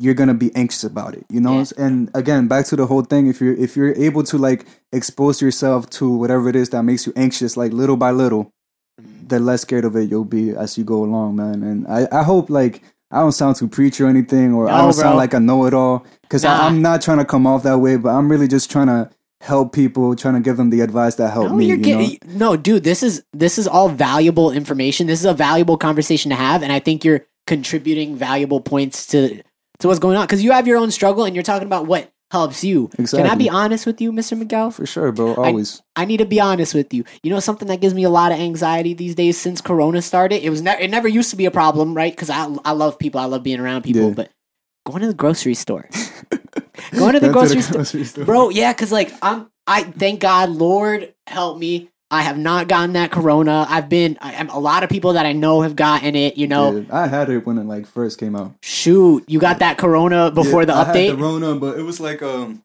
you're going to be anxious about it, you know? Yeah. And again, back to the whole thing, if you're, if you're able to, like, expose yourself to whatever it is that makes you anxious, like, little by little, the less scared of it you'll be as you go along, man. And I, I hope, like, I don't sound too preachy or anything, or no, I don't bro. sound like I know it all. Because nah. I'm not trying to come off that way, but I'm really just trying to help people, trying to give them the advice that helped no, me. You're you getting, know? No, dude, this is this is all valuable information. This is a valuable conversation to have, and I think you're contributing valuable points to, to what's going on. Because you have your own struggle, and you're talking about what helps you. Exactly. Can I be honest with you, Mister McGow? For sure, bro. Always. I, I need to be honest with you. You know something that gives me a lot of anxiety these days since Corona started? It was ne- it never used to be a problem, right? Because I I love people. I love being around people. Yeah. But going to the grocery store. going to the, grocery, to the grocery sto- store. Bro, yeah, because like, I'm, I thank God, Lord help me. I have not gotten that corona. I've been, I, a lot of people that I know have gotten it, you know. Yeah, I had it when it like first came out. Shoot, you got that corona before yeah, the update? I had the corona, but it was like, um,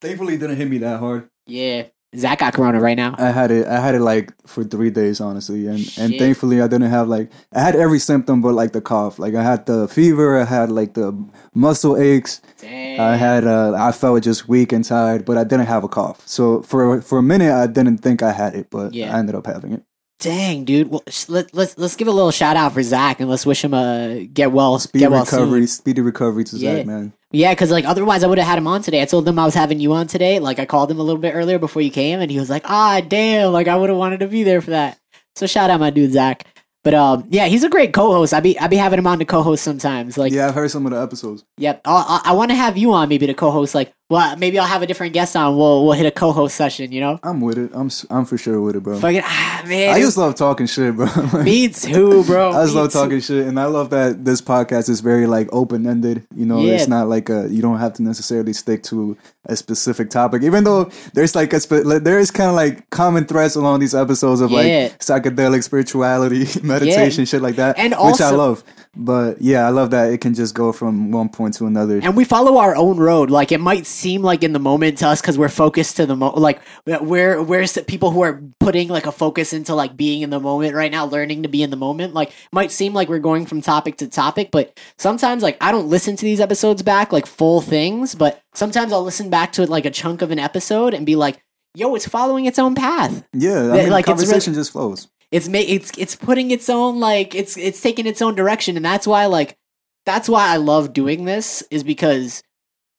thankfully it didn't hit me that hard. Yeah, Zach got corona right now. I had it, I had it like for three days, honestly. And, and thankfully I didn't have like, I had every symptom but like the cough. Like I had the fever, I had like the muscle aches. Dang. I had, uh, I felt just weak and tired, but I didn't have a cough. So for for a minute, I didn't think I had it, but yeah. I ended up having it. Dang, dude. Well, let, let's let's give a little shout out for Zach and let's wish him a get well, speedy get well recovery, soon. Speedy recovery to yeah. Zach, man. Yeah, because like otherwise I would have had him on today. I told them I was having you on today. Like I called him a little bit earlier before you came, and he was like, "Ah, damn! Like I would have wanted to be there for that." So shout out my dude Zach. But um, yeah, he's a great co-host. I be I be having him on to co-host sometimes. Like yeah, I've heard some of the episodes. Yep, I'll, I want to have you on maybe to co-host. Like, well, maybe I'll have a different guest on. We'll we'll hit a co-host session. You know, I'm with it. I'm I'm for sure with it, bro. Fucking ah, man, I just love talking shit, bro. Like, me too, bro. I just me love too. talking shit, and I love that this podcast is very like open-ended. You know, yeah. It's not like a, you don't have to necessarily stick to a specific topic, even though there's like a spe- there is kind of like common threads along these episodes of yeah. like psychedelic spirituality. Meditation, yeah. shit like that, and also, which I love. But yeah, I love that it can just go from one point to another. And we follow our own road. Like it might seem like in the moment to us because we're focused to the mo- like we're we're people who are putting like a focus into like being in the moment right now, learning to be in the moment. Like might seem like we're going from topic to topic, but sometimes like I don't listen to these episodes back like full things, but sometimes I'll listen back to it like a chunk of an episode and be like, "Yo, it's following its own path." Yeah, I mean, like the conversation it's really- just flows. It's ma- it's it's putting its own like it's it's taking its own direction, and that's why like that's why I love doing this is because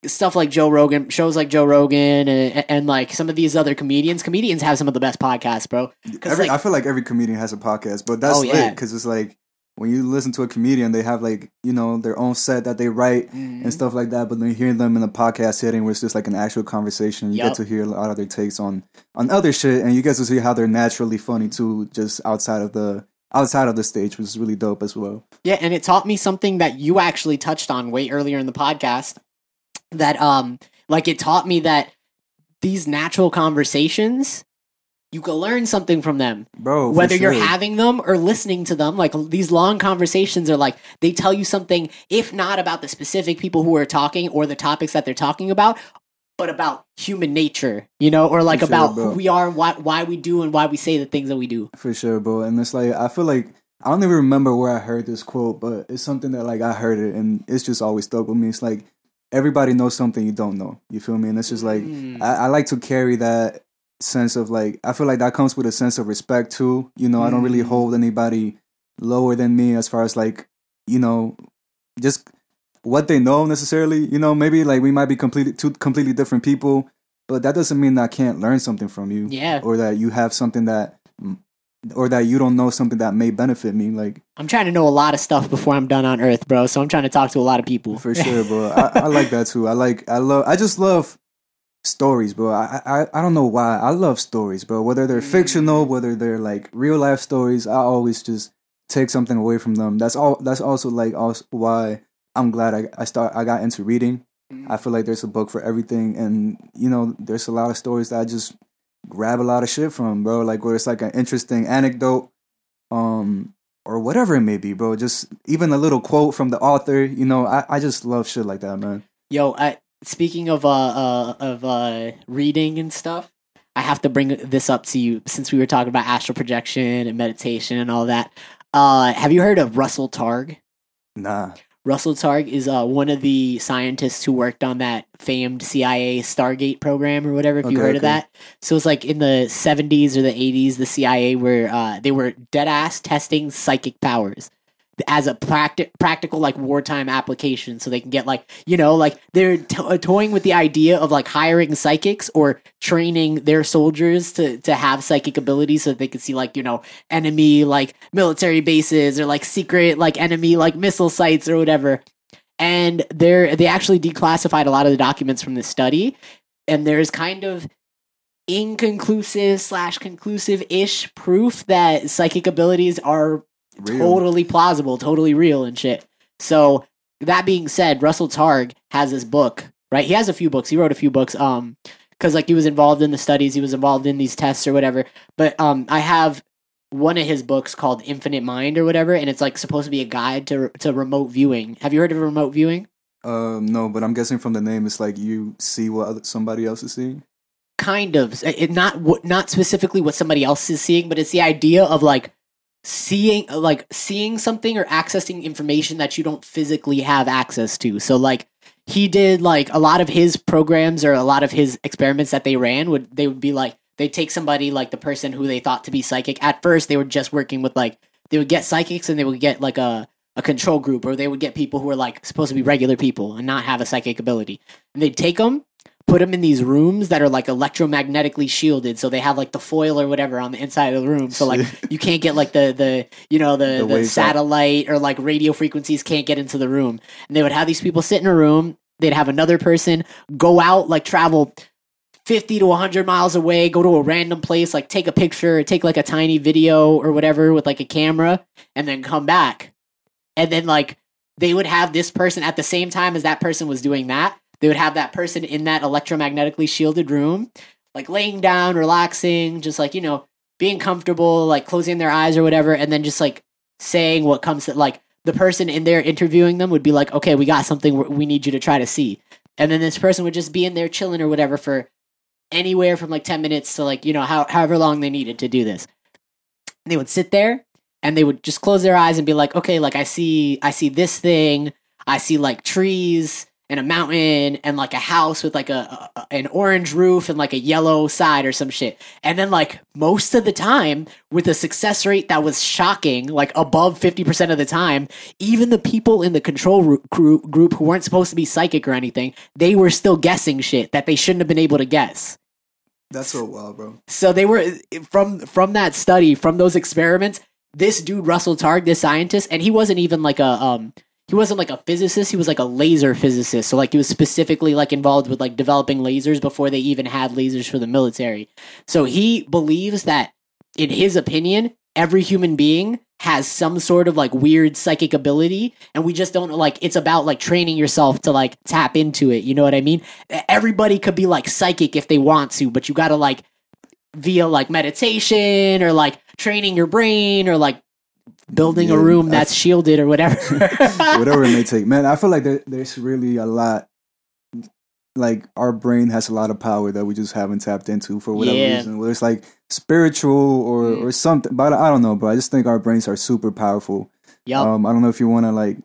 stuff like Joe Rogan shows like Joe Rogan and, and like some of these other comedians comedians have some of the best podcasts, bro. Every, like, I feel like every comedian has a podcast, but that's oh, yeah. lit because it's like when you listen to a comedian, they have like you know their own set that they write mm-hmm. and stuff like that. But then hearing them in a podcast setting where it's just like an actual conversation, you yep. get to hear a lot of their takes on. on other shit, and you guys will see how they're naturally funny too, just outside of the outside of the stage, which is really dope as well. Yeah, and it taught me something that you actually touched on way earlier in the podcast. That um, like it taught me that these natural conversations, you can learn something from them, bro. Whether sure. you're having them or listening to them, like these long conversations are like they tell you something, if not about the specific people who are talking or the topics that they're talking about. But about human nature, you know, or like sure, about bro. who we are, why, why we do and why we say the things that we do. For sure, bro. And it's like, I feel like, I don't even remember where I heard this quote, but it's something that like I heard it and it's just always stuck with me. It's like, everybody knows something you don't know. You feel me? And it's just like, mm. I, I like to carry that sense of like, I feel like that comes with a sense of respect too. You know, mm. I don't really hold anybody lower than me as far as like, you know, just... what they know necessarily, you know, maybe like we might be completely two completely different people, but that doesn't mean that I can't learn something from you. Yeah. Or that you have something that, or that you don't know something that may benefit me. Like I'm trying to know a lot of stuff before I'm done on earth, bro. So I'm trying to talk to a lot of people. For sure, bro. I, I like that too. I like, I love, I just love stories, bro. I, I, I don't know why. I love stories, bro. Whether they're mm. fictional, whether they're like real life stories, I always just take something away from them. That's all. That's also like also why I'm glad I, I start. I got into reading. Mm-hmm. I feel like there's a book for everything, and you know, there's a lot of stories that I just grab a lot of shit from, bro. Like where it's like an interesting anecdote, um, or whatever it may be, bro. Just even a little quote from the author. You know, I, I just love shit like that, man. Yo, I, speaking of uh, uh of uh reading and stuff, I have to bring this up to you since we were talking about astral projection and meditation and all that. Uh, have you heard of Russell Targ? Nah. Russell Targ is uh, one of the scientists who worked on that famed C I A Stargate program or whatever, if okay, you heard okay. of that. So it's like in the seventies or the eighties, the C I A were, uh, they were dead-ass testing psychic powers as a practi- practical like wartime application. So they can get like, you know, like they're to- toying with the idea of like hiring psychics or training their soldiers to, to have psychic abilities so that they can see like, you know, enemy like military bases or like secret like enemy like missile sites or whatever. And they're, they actually declassified a lot of the documents from this study. And there's kind of inconclusive slash conclusive-ish proof that psychic abilities are real. Totally plausible, totally real and shit. So that being said, Russell Targ has this book, right? He has a few books. He wrote a few books. Um, because like he was involved in the studies, he was involved in these tests or whatever. But um, I have one of his books called Infinite Mind or whatever, and it's like supposed to be a guide to to remote viewing. Have you heard of remote viewing? Um, no, but I'm guessing from the name, it's like you see what somebody else is seeing. Kind of, it, not not specifically what somebody else is seeing, but it's the idea of like seeing like seeing something or accessing information that you don't physically have access to. So like he did like a lot of his programs or a lot of his experiments that they ran would they would be like. They take somebody like the person who they thought to be psychic. At first, they were just working with like they would get psychics and they would get like a, a control group, or they would get people who are like supposed to be regular people and not have a psychic ability. And they'd take them, put them in these rooms that are like electromagnetically shielded, so they have like the foil or whatever on the inside of the room, so like you can't get like the the you know the, the, the satellite or like radio frequencies can't get into the room. And they would have these people sit in a room. They'd have another person go out like travel fifty to one hundred miles away, go to a random place, like take a picture, take like a tiny video or whatever with like a camera, and then come back. And then like they would have this person at the same time as that person was doing that. They would have that person in that electromagnetically shielded room, like laying down, relaxing, just like, you know, being comfortable, like closing their eyes or whatever. And then just like saying what comes to like the person in there interviewing them would be like, okay, we got something we need you to try to see. And then this person would just be in there chilling or whatever for anywhere from like ten minutes to like, you know, how, however long they needed to do this. And they would sit there and they would just close their eyes and be like, okay, like I see, I see this thing. I see like trees and a mountain and like a house with like a, a an orange roof and like a yellow side or some shit. And then like most of the time with a success rate that was shocking, like above fifty percent of the time, even the people in the control group, group who weren't supposed to be psychic or anything, they were still guessing shit that they shouldn't have been able to guess. That's so wild, bro. So they were from from that study, from those experiments. This dude Russell Targ, this scientist, and he wasn't even like a um, he wasn't like a physicist. He was like a laser physicist. So like he was specifically like involved with like developing lasers before they even had lasers for the military. So he believes that, in his opinion, every human being has some sort of like weird psychic ability, and we just don't like, it's about like training yourself to like tap into it. You know what I mean? Everybody could be like psychic if they want to, but you got to like via like meditation or like training your brain or like building yeah, a room that's I, shielded or whatever. Whatever it may take, man. I feel like there, there's really a lot, like our brain has a lot of power that we just haven't tapped into for whatever yeah. reason, whether it's like spiritual or mm. or something, but I don't know, but I just think our brains are super powerful. Yep. um I don't know if you want to like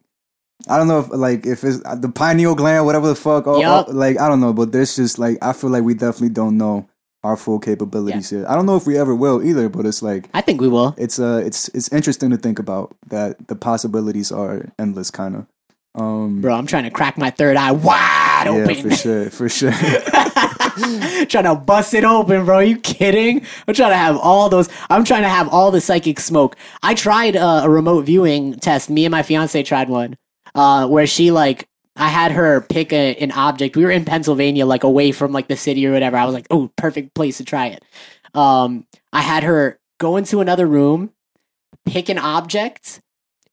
I don't know if like if it's the pineal gland, whatever the fuck. Yep. All, all, like I don't know, but there's just like I feel like we definitely don't know our full capabilities yeah. yet. I don't know if we ever will either, but it's like I think we will. It's uh it's it's interesting to think about that the possibilities are endless, kind of. Um bro, I'm trying to crack my third eye wide yeah, open. Yeah, for sure, for sure. Trying to bust it open, bro. Are you kidding? I'm trying to have all those. I'm trying to have all the psychic smoke. I tried uh, a remote viewing test. Me and my fiance tried one uh, where she like, I had her pick a, an object. We were in Pennsylvania, like away from like the city or whatever. I was like, oh, perfect place to try it. Um, I had her go into another room, pick an object,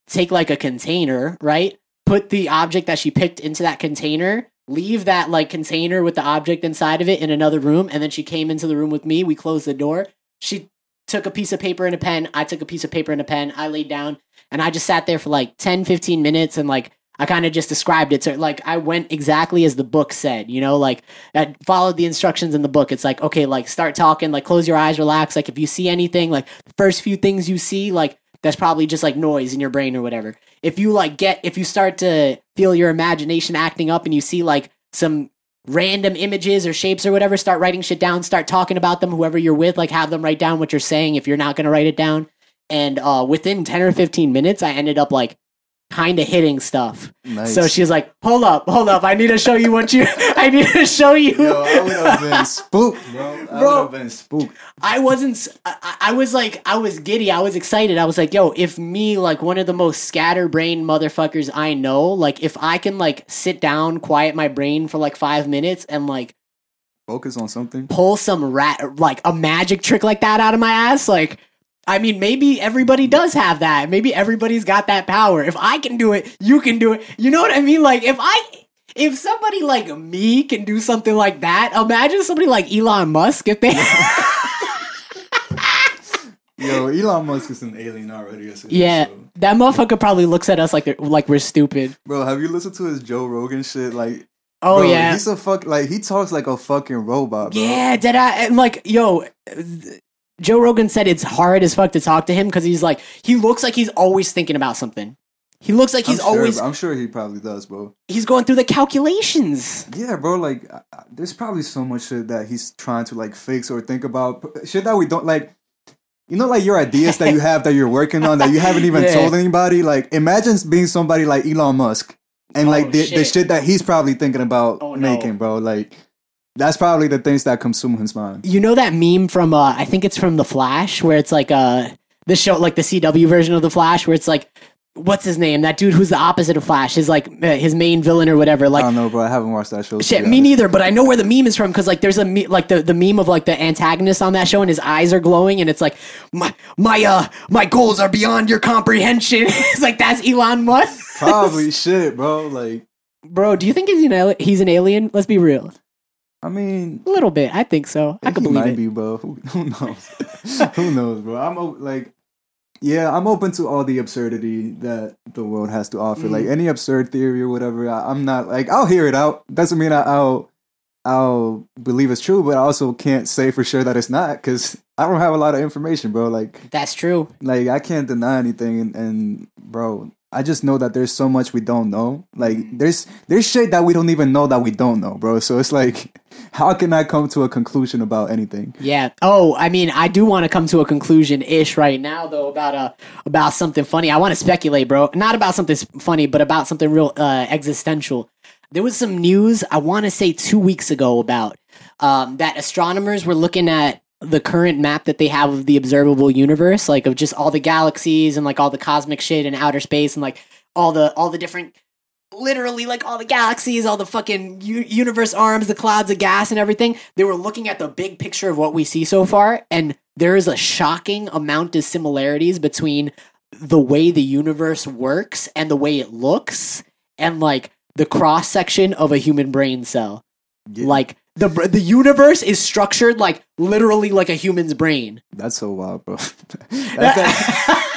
take like a container, right? Put the object that she picked into that container, leave that like container with the object inside of it in another room. And then she came into the room with me. We closed the door. She took a piece of paper and a pen. I took a piece of paper and a pen. I laid down and I just sat there for like ten, fifteen minutes. And like, I kind of just described it. So like, I went exactly as the book said, you know, like I followed the instructions in the book. It's like, okay, like start talking, like close your eyes, relax. Like if you see anything, like the first few things you see, like that's probably just like noise in your brain or whatever. If you like get, if you start to feel your imagination acting up and you see like some random images or shapes or whatever, start writing shit down, start talking about them, whoever you're with, like have them write down what you're saying if you're not going to write it down. And uh, within ten or fifteen minutes, I ended up like kind of hitting stuff. Nice. So she's like, hold up, hold up. I need to show you what you, I need to show you. Yo, I would have been spooked, bro. I bro, would have been spooked. I wasn't, I, I was like, I was giddy. I was excited. I was like, yo, if me, like one of the most scatterbrained motherfuckers I know, like if I can like sit down, quiet my brain for like five minutes and like focus on something, pull some rat, like a magic trick like that out of my ass, like, I mean, maybe everybody does have that. Maybe everybody's got that power. If I can do it, you can do it. You know what I mean? Like, if I, if somebody like me can do something like that, imagine somebody like Elon Musk if they... Yo, Elon Musk is an alien already. Or something, yeah, so. That motherfucker probably looks at us like they're, like we're stupid. Bro, have you listened to his Joe Rogan shit? Like, oh, bro, yeah. He's a fuck, like, he talks like a fucking robot, bro. Yeah, did I, and like, yo... Th- Joe Rogan said it's hard as fuck to talk to him because he's like, he looks like he's always thinking about something. He looks like he's I'm sure, always... I'm sure he probably does, bro. He's going through the calculations. Yeah, bro, like, I, I, there's probably so much shit that he's trying to, like, fix or think about. Shit that we don't, like... You know, like, your ideas that you have that you're working on that you haven't even yeah. told anybody? Like, imagine being somebody like Elon Musk and, like, oh, the, shit. the shit that he's probably thinking about oh, making, no. bro, like... That's probably the things that consume his mind. You know that meme from, uh, I think it's from The Flash, where it's like uh, the show, like the C W version of The Flash, where it's like, what's his name? That dude who's the opposite of Flash, his like his main villain or whatever. Like, I don't know, bro. I haven't watched that show. Shit, me neither. But I know where the meme is from because like there's a me- like the, the meme of like the antagonist on that show, and his eyes are glowing, and it's like my my uh my goals are beyond your comprehension. It's like that's Elon Musk. Probably shit, bro. Like, bro, do you think he's an al- he's an alien? Let's be real. I mean... A little bit. I think so. I could believe it. He might be, bro. Who, who knows? Who knows, bro? I'm like... Yeah, I'm open to all the absurdity that the world has to offer. Mm-hmm. Like, any absurd theory or whatever, I, I'm not... Like, I'll hear it out. Doesn't mean I, I'll I'll believe it's true, but I also can't say for sure that it's not because I don't have a lot of information, bro. Like... That's true. Like, I can't deny anything. And, and bro, I just know that there's so much we don't know. Like, there's there's shit that we don't even know that we don't know, bro. So it's like... How can I come to a conclusion about anything? Yeah. Oh, I mean, I do want to come to a conclusion-ish right now, though, about uh, about something funny. I want to speculate, bro. Not about something funny, but about something real uh, existential. There was some news, I want to say two weeks ago, about um, that astronomers were looking at the current map that they have of the observable universe, like of just all the galaxies and like all the cosmic shit and outer space and like all the all the different... Literally, like, all the galaxies, all the fucking u- universe arms, the clouds of gas and everything. They were looking at the big picture of what we see so far, and there is a shocking amount of similarities between the way the universe works and the way it looks and, like, the cross-section of a human brain cell. Yeah. Like, the the universe is structured, like, literally like a human's brain. That's so wild, bro. That's that-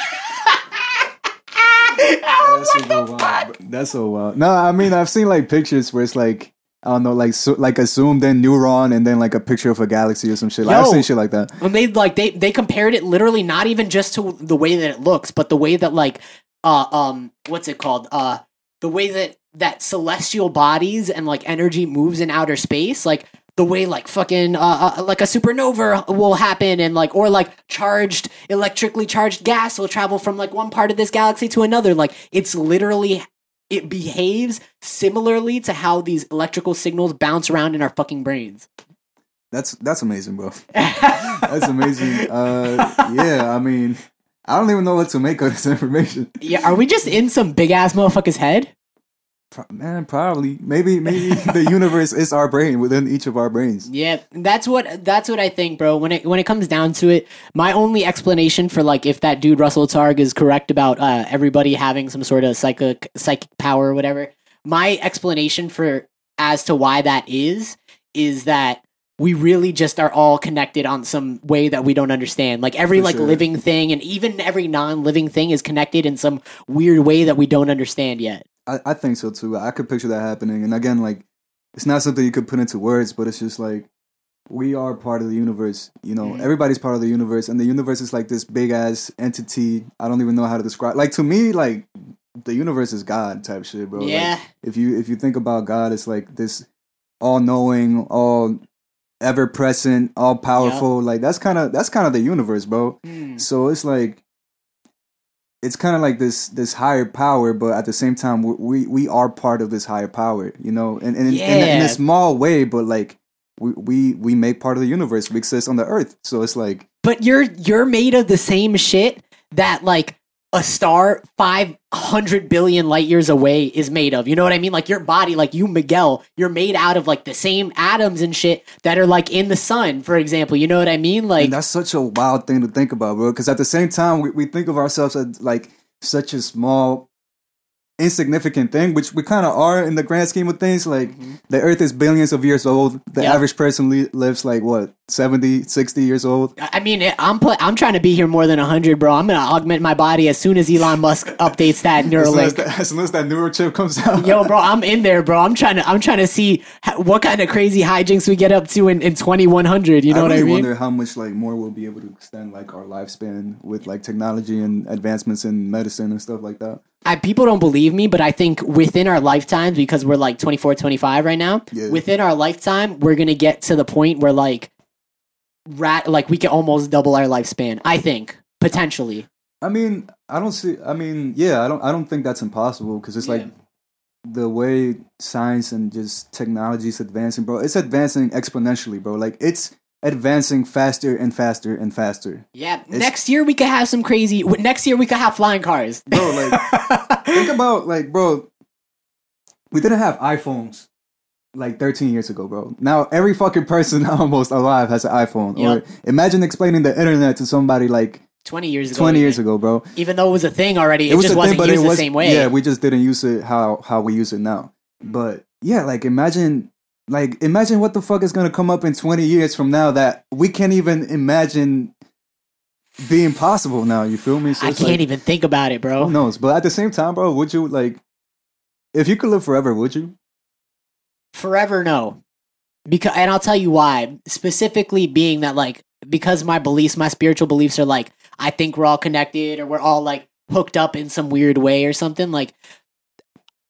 That's so, wild, that's so wild. No, I mean, I've seen like pictures where it's like, I don't know, like so, like a zoomed in neuron and then like a picture of a galaxy or some shit. Like, Yo, I've seen shit like that. When they like they they compared it literally not even just to the way that it looks, but the way that like uh um what's it called uh the way that that celestial bodies and like energy moves in outer space, like the way like fucking uh, uh like a supernova will happen and like or like charged electrically charged gas will travel from like one part of this galaxy to another. Like it's literally it behaves similarly to how these electrical signals bounce around in our fucking brains. That's that's amazing, bro. That's amazing. Uh yeah, I mean, I don't even know what to make of this information. Yeah, are we just in some big ass motherfucker's head? Man, probably. Maybe maybe the universe is our brain within each of our brains. Yeah, that's what that's what I think, bro. When it when it comes down to it, my only explanation for like if that dude Russell Targ is correct about uh, everybody having some sort of psychic psychic power or whatever, my explanation for as to why that is is that we really just are all connected on some way that we don't understand. Like every For like sure. living thing and even every non-living thing is connected in some weird way that we don't understand yet. I, I think so too. I could picture that happening. And again, like it's not something you could put into words, but it's just like we are part of the universe. You know, mm-hmm. Everybody's part of the universe, and the universe is like this big ass entity. I don't even know how to describe. Like to me, like the universe is God type shit, bro. Yeah. Like, if you if you think about God, it's like this all knowing, all ever present, all powerful. Yep. Like that's kind of that's kind of the universe, bro. Mm. So it's like it's kind of like this this higher power, but at the same time, we we are part of this higher power, you know, and and, yeah. and in a small way, but like we, we we make part of the universe. We exist on the earth, so it's like. But you're you're made of the same shit that like a star five hundred billion light years away is made of. You know what I mean? Like your body, like you, Miguel, you're made out of like the same atoms and shit that are like in the sun, for example. You know what I mean? Like, and that's such a wild thing to think about, bro. Because at the same time, we, we think of ourselves as like such a small, insignificant thing, which we kind of are in the grand scheme of things. Like mm-hmm. the earth is billions of years old. The yep. average person li- lives like what, seventy, sixty years old. I mean, I'm pl- I'm trying to be here more than one hundred, bro. I'm gonna augment my body as soon as Elon Musk updates that Neuralink. As soon as, the, as soon as that neurochip comes out. Yo, bro, I'm in there, bro. I'm trying to I'm trying to see how, what kind of crazy hijinks we get up to in, in twenty-one hundred. You know I really what I mean? I wonder how much like more we'll be able to extend like our lifespan with like technology and advancements in medicine and stuff like that. I, people don't believe me, but I think within our lifetimes, because we're like twenty-four, twenty-five right now, yeah. within our lifetime, we're going to get to the point where like rat, like we can almost double our lifespan, I think, potentially. I mean, I don't see, I mean, yeah, I don't, I don't think that's impossible because it's yeah. like the way science and just technology is advancing, bro, it's advancing exponentially, bro. Like it's advancing faster and faster and faster. Yeah, it's, next year we could have some crazy. Next year we could have flying cars, bro. Like, think about like, bro. We didn't have iPhones like thirteen years ago, bro. Now every fucking person almost alive has an iPhone. Yep. Or imagine explaining the internet to somebody like twenty years ago. Twenty years ago, bro. Even though it was a thing already, it, it was just a wasn't thing, used it was, the same way. Yeah, we just didn't use it how how we use it now. But yeah, like imagine. Like, imagine what the fuck is going to come up in twenty years from now that we can't even imagine being possible now, you feel me? So I can't like, even think about it, bro. Who knows? But at the same time, bro, would you, like, if you could live forever, would you? Forever, no. Because, and I'll tell you why. Specifically being that, like, because my beliefs, my spiritual beliefs are, like, I think we're all connected or we're all, like, hooked up in some weird way or something, like...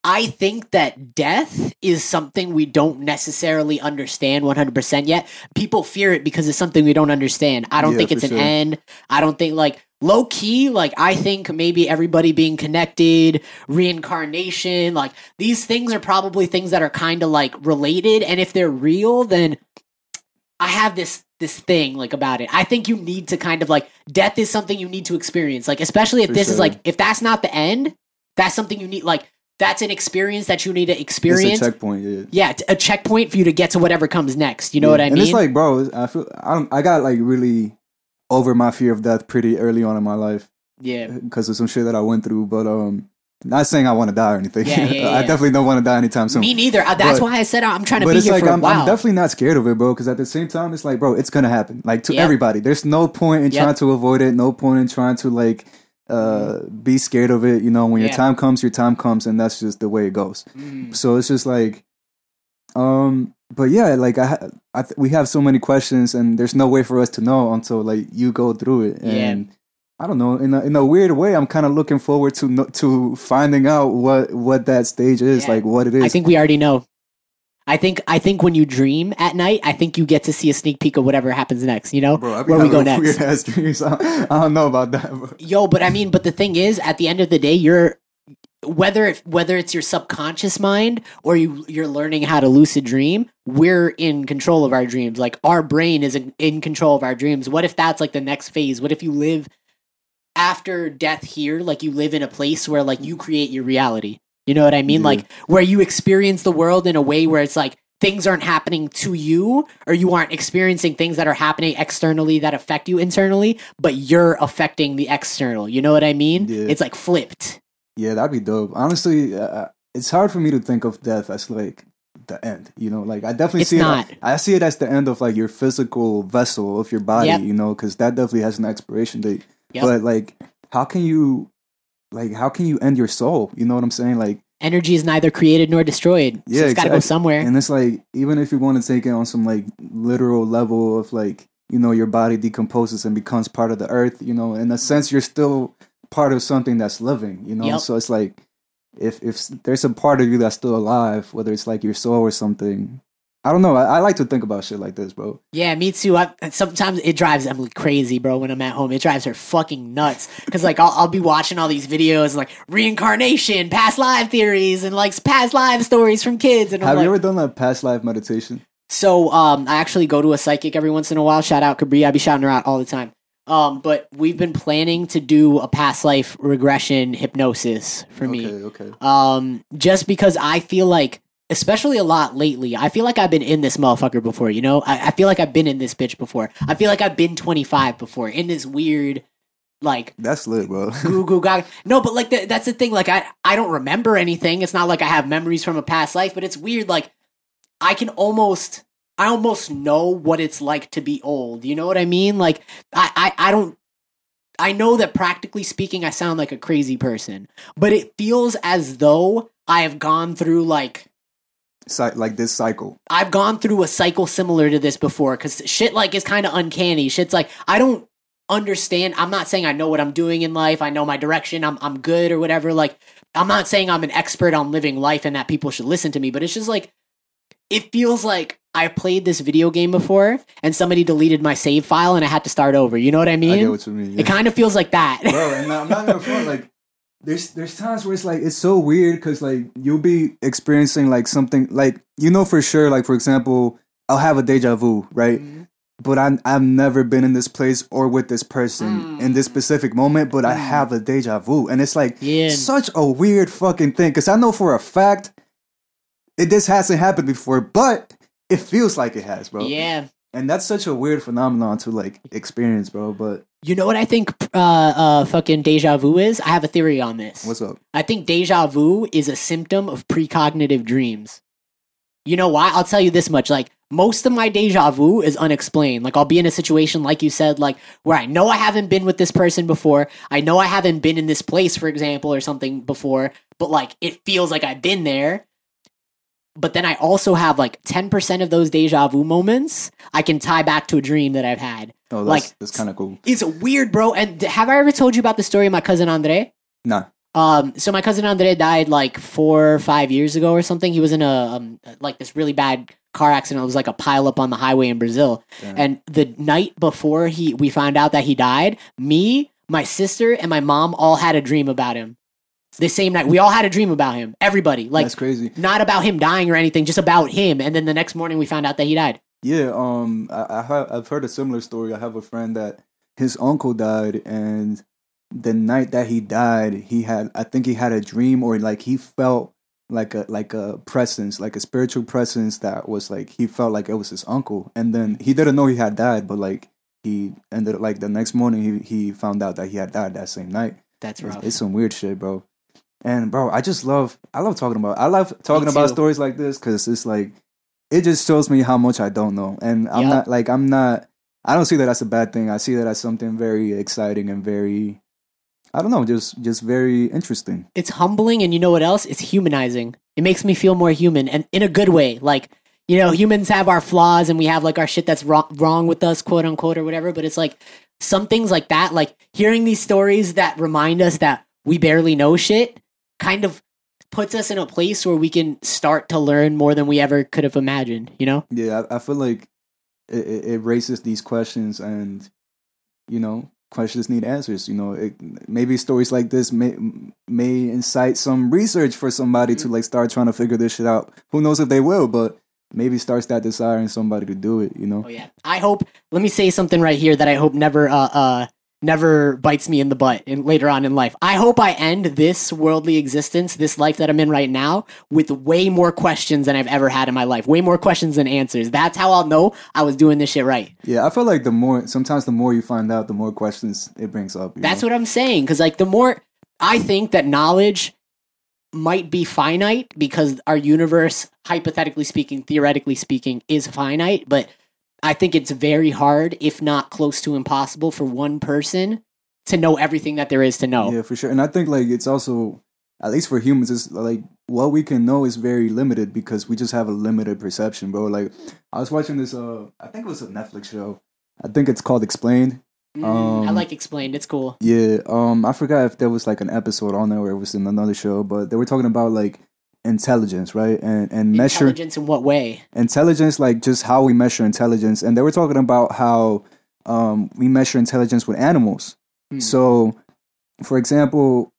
I think that death is something we don't necessarily understand one hundred percent yet. People fear it because it's something we don't understand. I don't yeah, think it's an sure. end. I don't think like low key, like I think maybe everybody being connected, reincarnation, like these things are probably things that are kind of like related. And if they're real, then I have this this thing like about it. I think you need to kind of like death is something you need to experience. Like, especially if For this sure. is like, if that's not the end, that's something you need like, that's an experience that you need to experience. It's a checkpoint, yeah. Yeah, a checkpoint for you to get to whatever comes next. You know yeah. what I mean? And it's like, bro, I feel I don't, I got like really over my fear of death pretty early on in my life. Yeah, because of some shit that I went through. But um, not saying I want to die or anything. Yeah, yeah, yeah. I definitely don't want to die anytime soon. Me neither. That's but, why I said I'm trying to be here like, for I'm, a while. I'm definitely not scared of it, bro. Because at the same time, it's like, bro, it's gonna happen. Like to yep. everybody, there's no point in yep. trying to avoid it. No point in trying to like. Uh, be scared of it, you know. When yeah. your time comes, your time comes, and that's just the way it goes. Mm. So it's just like, um, but yeah, like I, ha- I th- we have so many questions, and there's no way for us to know until like you go through it. And yeah. I don't know, in a, in a weird way, I'm kind of looking forward to no- to finding out what what that stage is, yeah. like what it is. I think we already know. I think I think when you dream at night, I think you get to see a sneak peek of whatever happens next, you know? Bro, where we go next. Weird ass dreams. I don't, I don't know about that. Bro. Yo, but I mean, but the thing is, at the end of the day, you're whether it, whether it's your subconscious mind or you you're learning how to lucid dream, we're in control of our dreams. Like our brain is in, in control of our dreams. What if that's like the next phase? What if you live after death here, like you live in a place where like you create your reality? You know what I mean? Yeah. Like where you experience the world in a way where it's like things aren't happening to you or you aren't experiencing things that are happening externally that affect you internally, but you're affecting the external. You know what I mean? Yeah. It's like flipped. Yeah, that'd be dope. Honestly, uh, it's hard for me to think of death as like the end, you know, like I definitely it's see not. It. I see it as the end of like your physical vessel of your body, yep. you know, because that definitely has an expiration date. Yep. But like, how can you... Like, how can you end your soul? You know what I'm saying? Like, energy is neither created nor destroyed. Yeah, so it's exactly. got to go somewhere. And it's like, even if you want to take it on some like literal level of like, you know, your body decomposes and becomes part of the earth, you know, in a sense, you're still part of something that's living, you know? Yep. So it's like, if if there's a part of you that's still alive, whether it's like your soul or something, I don't know. I, I like to think about shit like this, bro. Yeah, me too. I, sometimes it drives Emily crazy, bro, when I'm at home. It drives her fucking nuts. Because, like, I'll, I'll be watching all these videos, like, reincarnation, past life theories, and, like, past life stories from kids. And I'm Have like, you ever done, like, past life meditation? So, um, I actually go to a psychic every once in a while. Shout out Kabri. I be shouting her out all the time. Um, but we've been planning to do a past life regression hypnosis for okay, me. Okay, okay. Um, just because I feel like, especially a lot lately, I feel like I've been in this motherfucker before, you know? I, I feel like I've been in this bitch before. I feel like I've been twenty-five before in this weird, like... That's lit, bro. goo, goo, gaga. No, but, like, the, that's the thing. Like, I, I don't remember anything. It's not like I have memories from a past life, but it's weird. Like, I can almost... I almost know what it's like to be old. You know what I mean? Like, I, I, I don't... I know that practically speaking, I sound like a crazy person. But it feels as though I have gone through, like... Cy- like this cycle. I've gone through a cycle similar to this before. Because shit, like, is kind of uncanny. Shit's like, I don't understand. I'm not saying I know what I'm doing in life. I know my direction. I'm I'm good or whatever. Like, I'm not saying I'm an expert on living life and that people should listen to me. But it's just like... It feels like I played this video game before and somebody deleted my save file and I had to start over. You know what I mean? I get what you mean. Yeah. It kind of feels like that. Bro, and I'm not gonna front, like, there's there's times where it's like, it's so weird because, like, you'll be experiencing, like, something, like, you know for sure, like, for example, I'll have a deja vu, right? Mm-hmm. But I'm, I've never been in this place or with this person mm. in this specific moment, but mm. I have a deja vu. And it's like, yeah. such a weird fucking thing because I know for a fact... It, this hasn't happened before, but it feels like it has, bro. Yeah. And that's such a weird phenomenon to, like, experience, bro. But you know what I think uh, uh, fucking deja vu is? I have a theory on this. What's up? I think deja vu is a symptom of precognitive dreams. You know why? I'll tell you this much. Like, most of my deja vu is unexplained. Like, I'll be in a situation, like you said, like, where I know I haven't been with this person before. I know I haven't been in this place, for example, or something before. But, like, it feels like I've been there. But then I also have, like, ten percent of those deja vu moments I can tie back to a dream that I've had. Oh, that's, like, that's kind of cool. It's weird, bro. And have I ever told you about the story of my cousin Andre? No. Um. So my cousin Andre died, like, four or five years ago or something. He was in a, um, like, this really bad car accident. It was, like, a pileup on the highway in Brazil. Damn. And the night before he we found out that he died, me, my sister, and my mom all had a dream about him. The same night, we all had a dream about him. Everybody, like, that's crazy. Not about him dying or anything, just about him. And then the next morning, we found out that he died. Yeah, um, I, I have, I've heard a similar story. I have a friend that his uncle died, and the night that he died, he had, I think he had a dream, or like he felt like a like a presence, like a spiritual presence that was like he felt like it was his uncle, and then he didn't know he had died, but like he ended up, like the next morning, he he found out that he had died that same night. That's rough. It's, it's some weird shit, bro. And bro, I just love, I love talking about, I love talking about stories like this because it's like, it just shows me how much I don't know. And I'm yep. not like, I'm not, I don't see that as a bad thing. I see that as something very exciting and very, I don't know, just, just very interesting. It's humbling. And you know what else? It's humanizing. It makes me feel more human and in a good way. Like, you know, humans have our flaws and we have like our shit that's wrong, wrong with us, quote unquote, or whatever. But it's like some things like that, like hearing these stories that remind us that we barely know shit. Kind of puts us in a place where we can start to learn more than we ever could have imagined, you know? Yeah, I, I feel like it, it raises these questions and, you know, questions need answers. You know, it, maybe stories like this may may incite some research for somebody mm-hmm. to, like, start trying to figure this shit out. Who knows if they will, but maybe starts that desire in somebody to do it, you know? Oh, yeah. I hope, let me say something right here that I hope never... uh uh never bites me in the butt and later on in life. I hope I end this worldly existence, this life that I'm in right now, with way more questions than I've ever had in my life. Way more questions than answers. That's how I'll know I was doing this shit right. Yeah, I feel like the more, sometimes the more you find out, the more questions it brings up. That's know? What I'm saying. Because, like, the more I think that knowledge might be finite because our universe, hypothetically speaking, theoretically speaking, is finite, but I think it's very hard, if not close to impossible, for one person to know everything that there is to know. Yeah, for sure. And I think, like, it's also, at least for humans, it's like what we can know is very limited because we just have a limited perception, bro. Like, I was watching this, uh, I think it was a Netflix show. I think it's called Explained. Mm, um, I like Explained. It's cool. Yeah. Um, I forgot if there was like an episode on there or it was in another show, but they were talking about like intelligence, right? And and measure intelligence in what way? Intelligence, like just how we measure intelligence. And they were talking about how um, we measure intelligence with animals. Hmm. So, for example,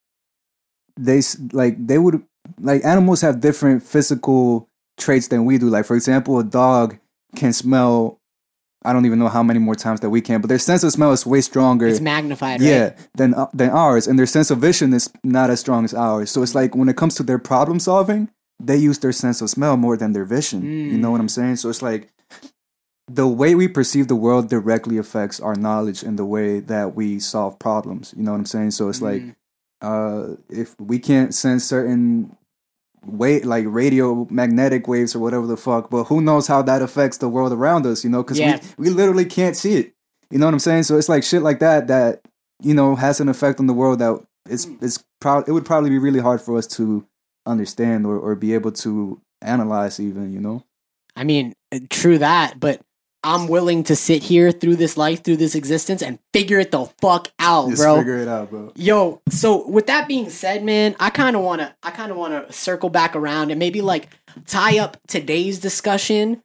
they like they would like animals have different physical traits than we do. Like, for example, a dog can smell. I don't even know how many more times that we can, but their sense of smell is way stronger. It's magnified, yeah, right? Yeah, than, uh, than ours. And their sense of vision is not as strong as ours. So it's like when it comes to their problem solving, they use their sense of smell more than their vision. Mm. You know what I'm saying? So it's like the way we perceive the world directly affects our knowledge and the way that we solve problems. You know what I'm saying? So it's mm. like uh, if we can't sense certain... Wait, like radio magnetic waves or whatever the fuck, but who knows how that affects the world around us, you know, because yeah. we, we literally can't see it, you know what I'm saying? So it's like shit like that that, you know, has an effect on the world that it's it's pro- it would probably be really hard for us to understand or, or be able to analyze even, you know? I mean, true that, but I'm willing to sit here through this life, through this existence, and figure it the fuck out, Just bro. Just figure it out, bro. Yo, so with that being said, man, I kind of want to, I kind of want to circle back around and maybe like tie up today's discussion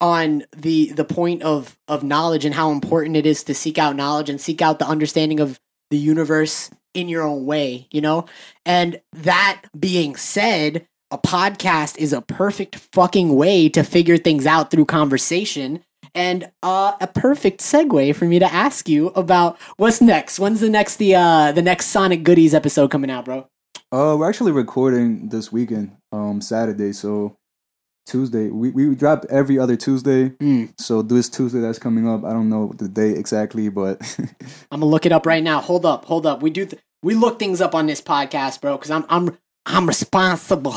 on the the point of of knowledge and how important it is to seek out knowledge and seek out the understanding of the universe in your own way, you know. And that being said, a podcast is a perfect fucking way to figure things out through conversation. And uh, a perfect segue for me to ask you about what's next. When's the next the uh, the next Sonic Goodies episode coming out, bro? Uh, we're actually recording this weekend, um, Saturday. So Tuesday, we we drop every other Tuesday. Mm. So this Tuesday that's coming up, I don't know the date exactly, but I'm gonna look it up right now. Hold up, hold up. We do th- we look things up on this podcast, bro, because I'm I'm I'm responsible.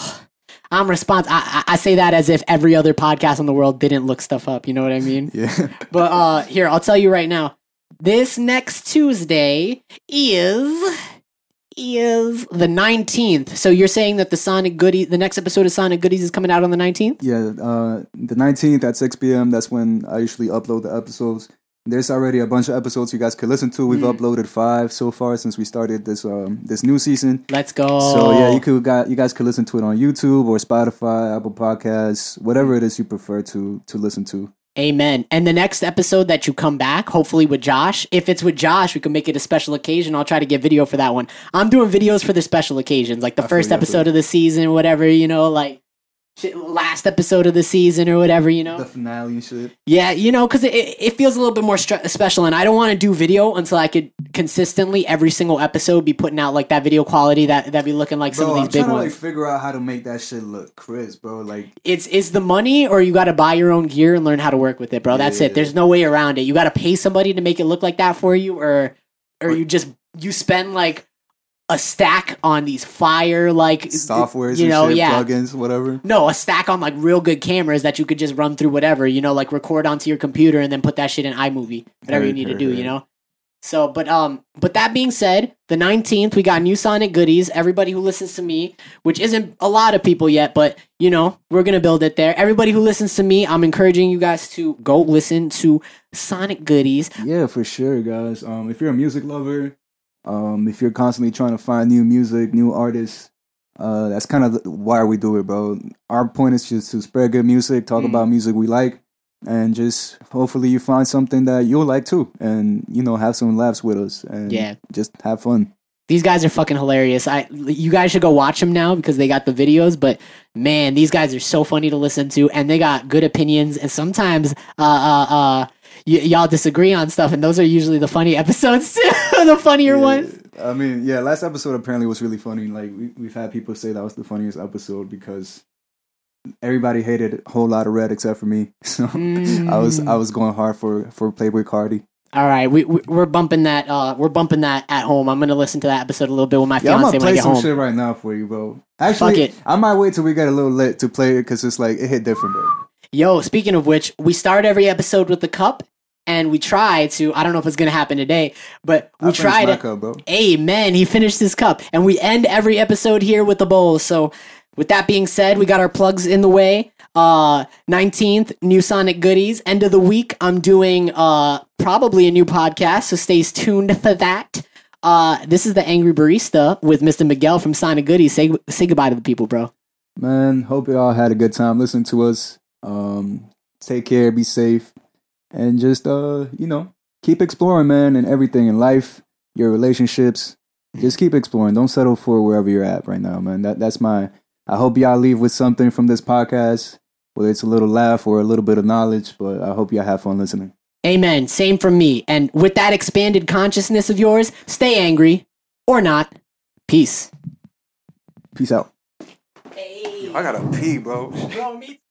I'm responsible. I, I say that as if every other podcast in the world didn't look stuff up. You know what I mean? Yeah. But uh, here, I'll tell you right now. This next Tuesday is is the nineteenth. So you're saying that the Sonic Goodies, the next episode of Sonic Goodies, is coming out on the nineteenth? Yeah, uh, the nineteenth at six p.m. That's when I usually upload the episodes. There's already a bunch of episodes you guys could listen to. We've mm. uploaded five so far since we started this um, this new season. Let's go. So yeah, you could got you guys could listen to it on YouTube or Spotify, Apple Podcasts, whatever it is you prefer to to listen to. Amen. And the next episode that you come back, hopefully with Josh. If it's with Josh, we can make it a special occasion. I'll try to get video for that one. I'm doing videos for the special occasions, like the I first episode of the season, whatever, you know, like. Shit, last episode of the season or whatever, you know? The finale shit. Yeah, you know, because it, it feels a little bit more stru- special, and I don't want to do video until I could consistently, every single episode, be putting out, like, that video quality that that be looking like bro, some of these I'm big ones. I'm trying to, like, figure out how to make that shit look crisp, bro. Like, it's it's the money, or you got to buy your own gear and learn how to work with it, bro. Yeah, That's yeah, it. Yeah. There's no way around it. You got to pay somebody to make it look like that for you, or or what? you just, you spend, like... a stack on these fire like softwares, you know, and shit, yeah, plugins, whatever. No, a stack on like real good cameras that you could just run through whatever, you know, like record onto your computer and then put that shit in iMovie, whatever hey, you need hey, to do, hey. you know. So, but um, but that being said, the nineteenth we got new Sonic Goodies. Everybody who listens to me, which isn't a lot of people yet, but you know, we're gonna build it there. Everybody who listens to me, I'm encouraging you guys to go listen to Sonic Goodies. Yeah, for sure, guys. Um, if you're a music lover. Um, if you're constantly trying to find new music, new artists, uh, that's kind of why we do it, bro. Our point is just to spread good music, talk mm. about music we like, and just hopefully you find something that you'll like too, and you know, have some laughs with us, and yeah. just have fun. These guys are fucking hilarious. I, you guys should go watch them now because they got the videos, but man, these guys are so funny to listen to, and they got good opinions, and sometimes, uh, uh, uh, Y- y'all disagree on stuff, and those are usually the funny episodes too, the funnier yeah, ones. I mean, yeah, last episode apparently was really funny. Like, we, we've had people say that was the funniest episode because everybody hated Whole Lotta Red except for me. So mm. I was I was going hard for, for Playboy Cardi. All right, we, we we're bumping that. Uh, we're bumping that at home. I'm gonna listen to that episode a little bit with my yeah, fiance I'm gonna when play I get some home. Shit right now for you, bro. Actually, fuck it. I might wait till we get a little lit to play it because it's like it hit different, bro. Yo, speaking of which, we start every episode with the cup. And we try to, I don't know if it's going to happen today, but we try to, cup, bro. Amen, he finished his cup. And we end every episode here with the bowl. So with that being said, we got our plugs in the way. Uh, nineteenth, new Sonic Goodies. End of the week, I'm doing uh, probably a new podcast, so stay tuned for that. Uh, this is The Angry Barista with Mister Miguel from Sonic Goodies. Say, say goodbye to the people, bro. man, hope y'all had a good time listening to us. Um, take care, be safe, and just, uh, you know, keep exploring, man, and everything in life, your relationships. Just keep exploring. Don't settle for wherever you're at right now, man. That That's my... I hope y'all leave with something from this podcast, whether it's a little laugh or a little bit of knowledge, but I hope y'all have fun listening. Amen. Same from me. And with that expanded consciousness of yours, stay angry or not. Peace. Peace out. Hey. Yo, I gotta pee, bro.